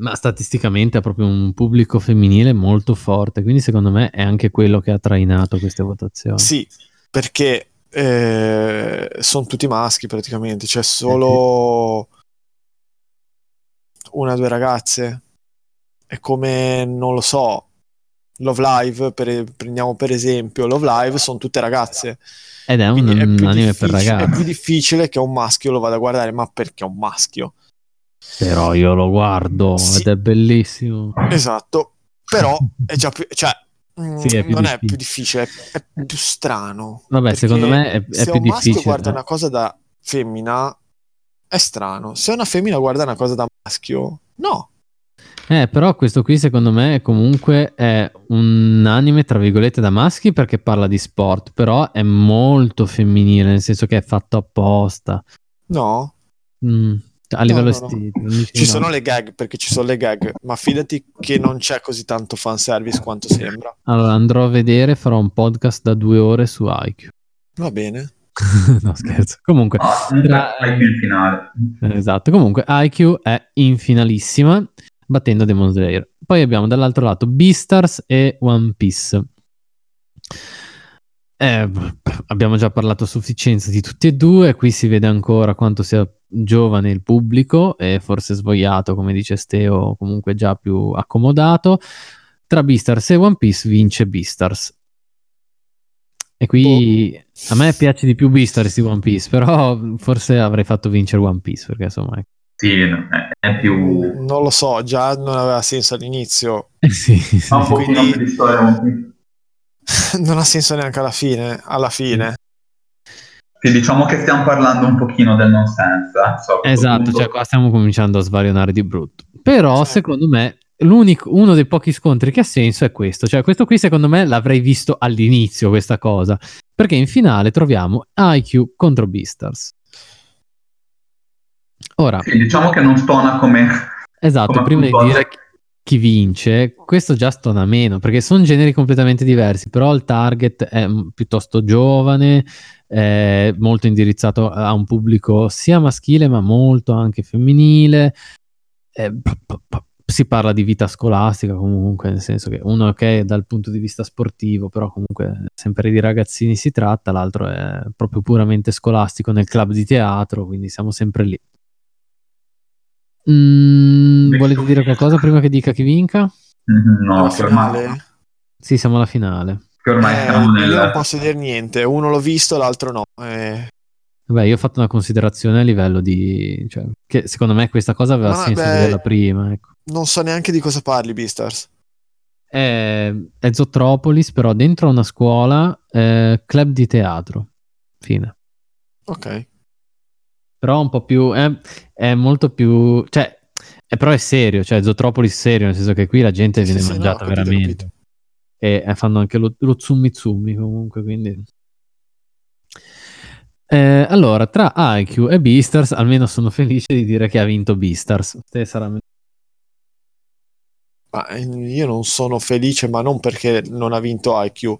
ma statisticamente ha proprio un pubblico femminile molto forte, quindi secondo me è anche quello che ha trainato queste votazioni. Sì, perché sono tutti maschi praticamente, c'è solo una o due ragazze. È come, non lo so, Love Live, prendiamo per esempio Love Live, sono tutte ragazze ed è un anime per ragazze. È più difficile che un maschio lo vada a guardare, ma perché è un maschio, però io lo guardo, sì, ed è bellissimo. Esatto, però è già più, cioè sì, è non difficile. È più difficile, è più strano. Vabbè, secondo me è più difficile. Se un maschio guarda una cosa da femmina è strano, se una femmina guarda una cosa da maschio no. Però questo qui secondo me comunque è un anime tra virgolette da maschi perché parla di sport, però è molto femminile, nel senso che è fatto apposta. No. A livello no. Ci sono le gag, perché ci sono le gag, ma fidati che non c'è così tanto fanservice quanto sembra. Allora andrò a vedere, farò un podcast da 2 ore su Haikyuu. Va bene. No, scherzo. Comunque Haikyuu in finale. Esatto, comunque Haikyuu è in finalissima battendo Demon Slayer. Poi abbiamo dall'altro lato Beastars e One Piece. Abbiamo già parlato a sufficienza di tutti e due. Qui si vede ancora quanto sia giovane il pubblico e forse svogliato, come dice Steo, comunque già più accomodato. Tra Beastars e One Piece vince Beastars. E qui a me piace di più Beastars di One Piece, però forse avrei fatto vincere One Piece perché insomma è... Sì, è più... Non lo so, già non aveva senso all'inizio. Sì. Ma un po' quindi... di storia One Piece non ha senso neanche alla fine. Sì, diciamo che stiamo parlando un pochino del nonsense. Esatto, cioè qua stiamo cominciando a svarionare di brutto. Però sì, secondo me uno dei pochi scontri che ha senso è questo. Cioè questo qui secondo me l'avrei visto all'inizio questa cosa, perché in finale troviamo Haikyuu contro Beastars. Ora, sì, diciamo che non stona come... Esatto, come prima di dire chi vince, questo già stona meno, perché sono generi completamente diversi, però il target è piuttosto giovane, è molto indirizzato a un pubblico sia maschile ma molto anche femminile, si parla di vita scolastica comunque, nel senso che uno ok dal punto di vista sportivo, però comunque sempre di ragazzini si tratta, l'altro è proprio puramente scolastico nel club di teatro, quindi siamo sempre lì. Volete dire qualcosa prima che dica chi vinca? No, ormai sì, siamo alla finale, ormai siamo nel... Io non posso dire niente, uno l'ho visto, l'altro no. Beh, io ho fatto una considerazione a livello di... Cioè, che secondo me questa cosa aveva senso dirla prima, ecco. Non so neanche di cosa parli, Beastars. È Zootropolis, però dentro una scuola, club di teatro. Fine. Ok. Però un po' più... è molto più... Cioè, però è serio, cioè Zootropolis serio, nel senso che qui la gente viene mangiata, no, veramente. Capito. E fanno anche lo zummi comunque, quindi... allora, tra Haikyuu e Beastars, almeno sono felice di dire che ha vinto Beastars. Te sarà... Ma io non sono felice, ma non perché non ha vinto Haikyuu,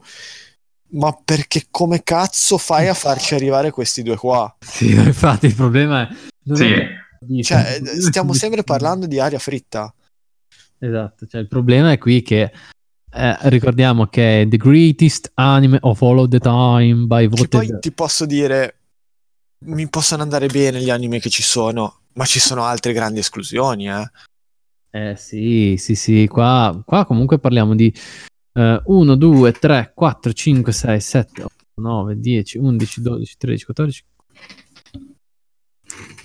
ma perché come cazzo fai a farci arrivare questi due qua? Sì, infatti il problema è... Sì. Cioè, stiamo sempre parlando di aria fritta. Esatto, cioè il problema è qui che... ricordiamo che è the greatest anime of all of the time by voted... Che poi ti posso dire, mi possono andare bene gli anime che ci sono, ma ci sono altre grandi esclusioni, sì qua comunque parliamo di 1, 2, 3, 4, 5, 6, 7, 8, 9, 10, 11, 12, 13, 14,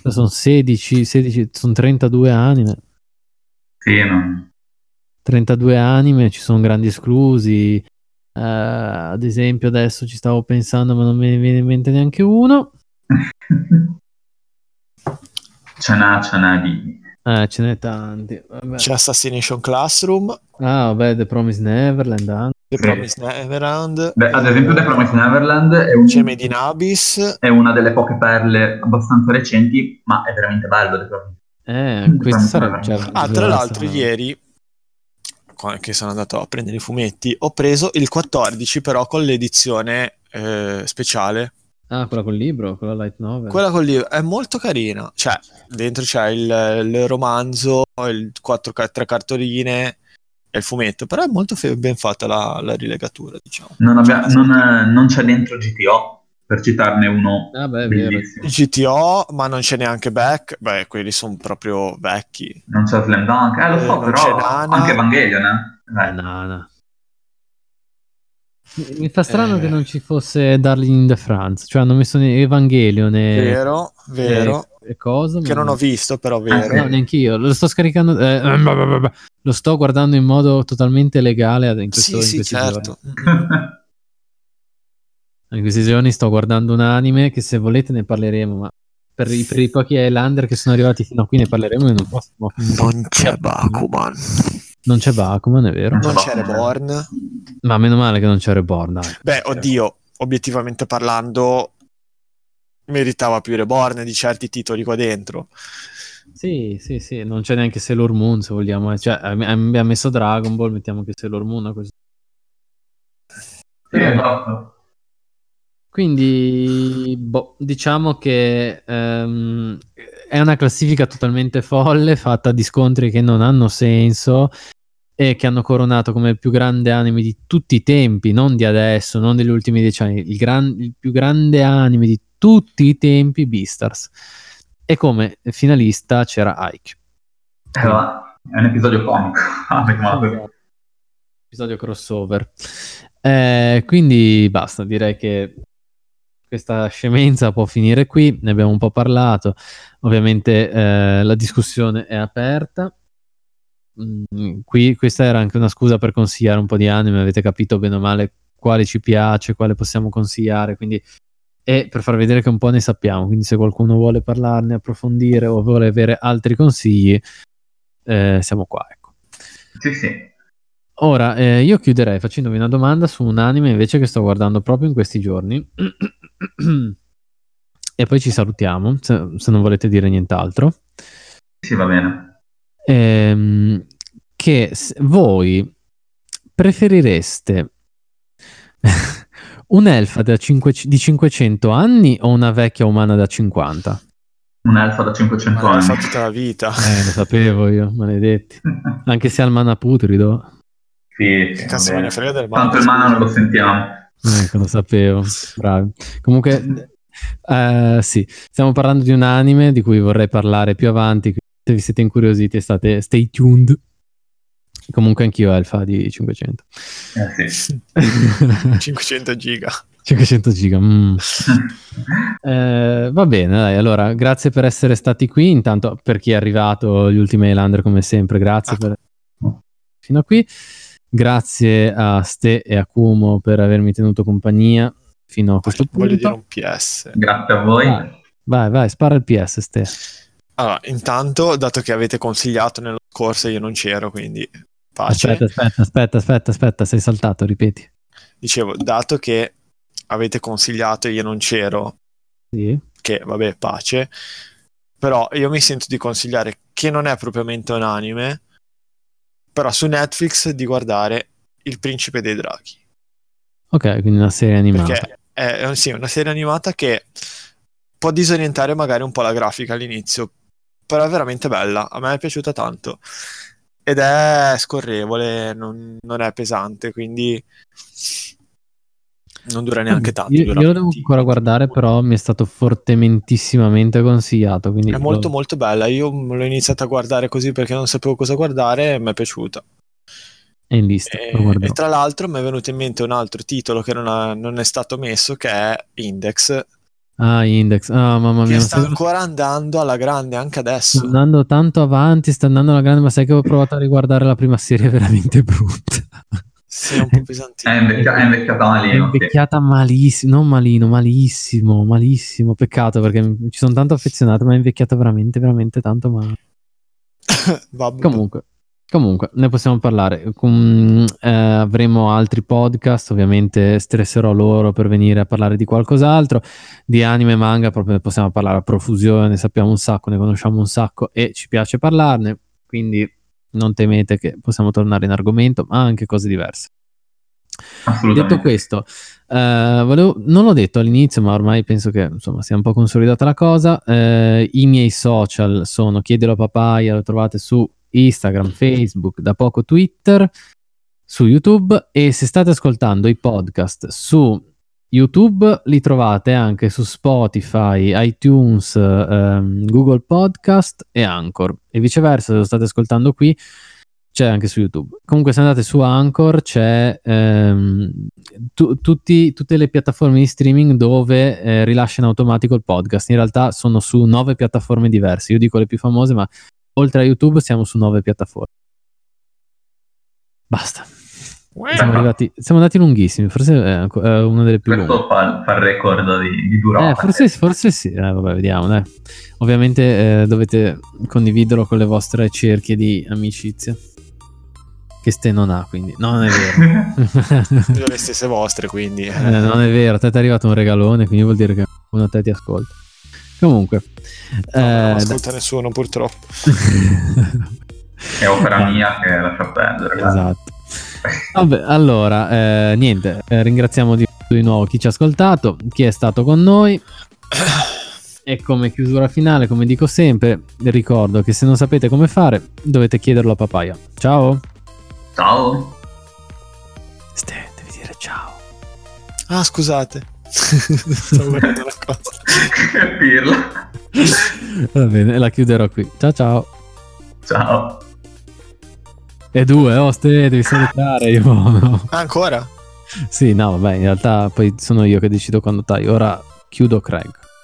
sono 16, sono 32 anime. Sì, no, 32 anime, ci sono grandi esclusi, ad esempio adesso ci stavo pensando ma non me ne viene in mente neanche uno. Ce n'è tanti, vabbè. C'è Assassination Classroom, The Promised Neverland ad esempio The Promised Neverland c'è Made in Abyss, è una delle poche perle abbastanza recenti, ma è veramente bello tra l'altro ieri, che sono andato a prendere i fumetti, ho preso il 14 però con l'edizione speciale, quella col libro, quella light novel, quella col libro è molto carina, cioè dentro c'è il romanzo, il 3 cartoline e il fumetto, però è molto ben fatta la rilegatura, diciamo. Non c'è dentro GTO, per citarne uno bellissimo. GTO, ma non c'è neanche Beck, quelli sono proprio vecchi. Non c'è Slam Dunk, lo so, però anche Evangelion, Nana. Mi fa strano che non ci fosse Darling in the France, cioè hanno messo Evangelion vero. E cosa? Che non ho visto, però vero. No, neanch'io, lo sto scaricando, lo sto guardando in modo totalmente legale in questo... Sì, in certo. In questi giorni sto guardando un anime che, se volete, ne parleremo, ma per i pochi Highlander che sono arrivati fino a qui ne parleremo e non possiamo. Non c'è Bakuman. Non c'è Bakuman, è vero. Non c'è Reborn. Ma meno male che non c'è Reborn, dai. Oddio, obiettivamente parlando meritava più Reborn di certi titoli qua dentro. Sì, non c'è neanche Sailor Moon, se vogliamo. Cioè, abbiamo messo Dragon Ball, mettiamo che Sailor Moon a questo. Esatto. Quindi diciamo che è una classifica totalmente folle, fatta di scontri che non hanno senso e che hanno coronato come il più grande anime di tutti i tempi, non di adesso, non degli ultimi 10 anni, il più grande anime di tutti i tempi, Beastars. E come finalista c'era Haikyuu. È un episodio comico. Episodio crossover. Quindi basta, direi che questa scemenza può finire qui, ne abbiamo un po' parlato, ovviamente la discussione è aperta, questa era anche una scusa per consigliare un po' di anime, avete capito bene o male quale ci piace, quale possiamo consigliare, quindi, e per far vedere che un po' ne sappiamo, quindi se qualcuno vuole parlarne, approfondire o vuole avere altri consigli, siamo qua, ecco. Sì. Ora, io chiuderei facendovi una domanda su un anime invece che sto guardando proprio in questi giorni e poi ci salutiamo, se non volete dire nient'altro. Sì, va bene. Che voi preferireste un'elfa di 500 anni o una vecchia umana da 50? Un'elfa da 500 anni. L'ho fatto tutta la vita. Lo sapevo io, maledetti. Anche se ha il mana putrido. Sì, che cazzo me ne frega del mana. Tanto il mana non lo sentiamo. Ecco, lo sapevo. Bravi. Comunque, sì, stiamo parlando di un anime di cui vorrei parlare più avanti. Se vi siete incuriositi, stay tuned. Comunque anch'io alfa di 500. Sì. 500 giga. 500 giga. Va bene, dai, allora, grazie per essere stati qui. Intanto, per chi è arrivato, gli ultimi Highlander come sempre, grazie fino a qui. Grazie a Ste e a Kumo per avermi tenuto compagnia fino a questo punto. Voglio dire un PS. Grazie a voi. Vai, spara il PS, Ste. Allora, intanto, dato che avete consigliato nello scorso, io non c'ero, quindi pace. Aspetta, sei saltato, ripeti. Dicevo, dato che avete consigliato e io non c'ero, sì, che vabbè, pace, però io mi sento di consigliare, che non è propriamente un anime, però su Netflix, di guardare Il Principe dei Draghi. Ok, quindi una serie animata. Perché è sì, una serie animata che può disorientare magari un po' la grafica all'inizio, però è veramente bella, a me è piaciuta tanto ed è scorrevole, non è pesante, quindi non dura neanche tanto. Io lo devo ancora guardare, però mi è stato fortementissimamente consigliato, quindi è molto molto bella. Io l'ho iniziata a guardare così perché non sapevo cosa guardare e mi è piaciuta, è in lista. E tra l'altro mi è venuto in mente un altro titolo che non è stato messo, che è Index. Mamma mia, che sta ancora andando alla grande anche adesso. Sta andando tanto avanti, sta andando alla grande, ma sai che ho provato a riguardare la prima serie, veramente brutta. Sì, è un po' pesantino. È invecchiata malissimo, non malino, malissimo. Peccato, perché ci sono tanto affezionato, ma è invecchiata veramente, veramente tanto male. Comunque, ne possiamo parlare. Avremo altri podcast, ovviamente stresserò loro per venire a parlare di qualcos'altro. Di anime e manga proprio ne possiamo parlare a profusione, ne sappiamo un sacco, ne conosciamo un sacco e ci piace parlarne, quindi non temete che possiamo tornare in argomento, ma anche cose diverse. Detto questo, non l'ho detto all'inizio, ma ormai penso che insomma sia un po' consolidata la cosa. I miei social sono Chiedilo a Papaya, lo trovate su Instagram, Facebook, da poco Twitter, su YouTube, e se state ascoltando i podcast su YouTube li trovate anche su Spotify, iTunes, Google Podcast e Anchor, e viceversa se lo state ascoltando qui c'è anche su YouTube. Comunque se andate su Anchor c'è tutte le piattaforme di streaming dove rilascia in automatico il podcast. In realtà sono su 9 piattaforme diverse, io dico le più famose, ma oltre a YouTube siamo su 9 piattaforme. Basta. Siamo andati lunghissimi, forse è una delle più lunghe. Questo fa il record di durata. Forse sì, vabbè, vediamo. Dai. Ovviamente dovete condividerlo con le vostre cerchie di amicizia. Che Ste non ha, quindi. No, non è vero. Le stesse vostre, quindi. Non è vero, a te ti è arrivato un regalone, quindi vuol dire che uno a te ti ascolta. Comunque non ascolta nessuno purtroppo. È opera mia che lascia perdere. Esatto. Vabbè, allora niente, ringraziamo di nuovo chi ci ha ascoltato, chi è stato con noi, e come chiusura finale, come dico sempre, ricordo che se non sapete come fare dovete chiederlo a Papaya. Ciao Ste, devi dire ciao. Scusate. Stavo guardando la cosa. Capirla. Va bene, la chiuderò qui. Ciao. E 2, Ste, devi salutare io. No. Ancora? Sì, no, vabbè, in realtà poi sono io che decido quando taglio. Ora chiudo Craig.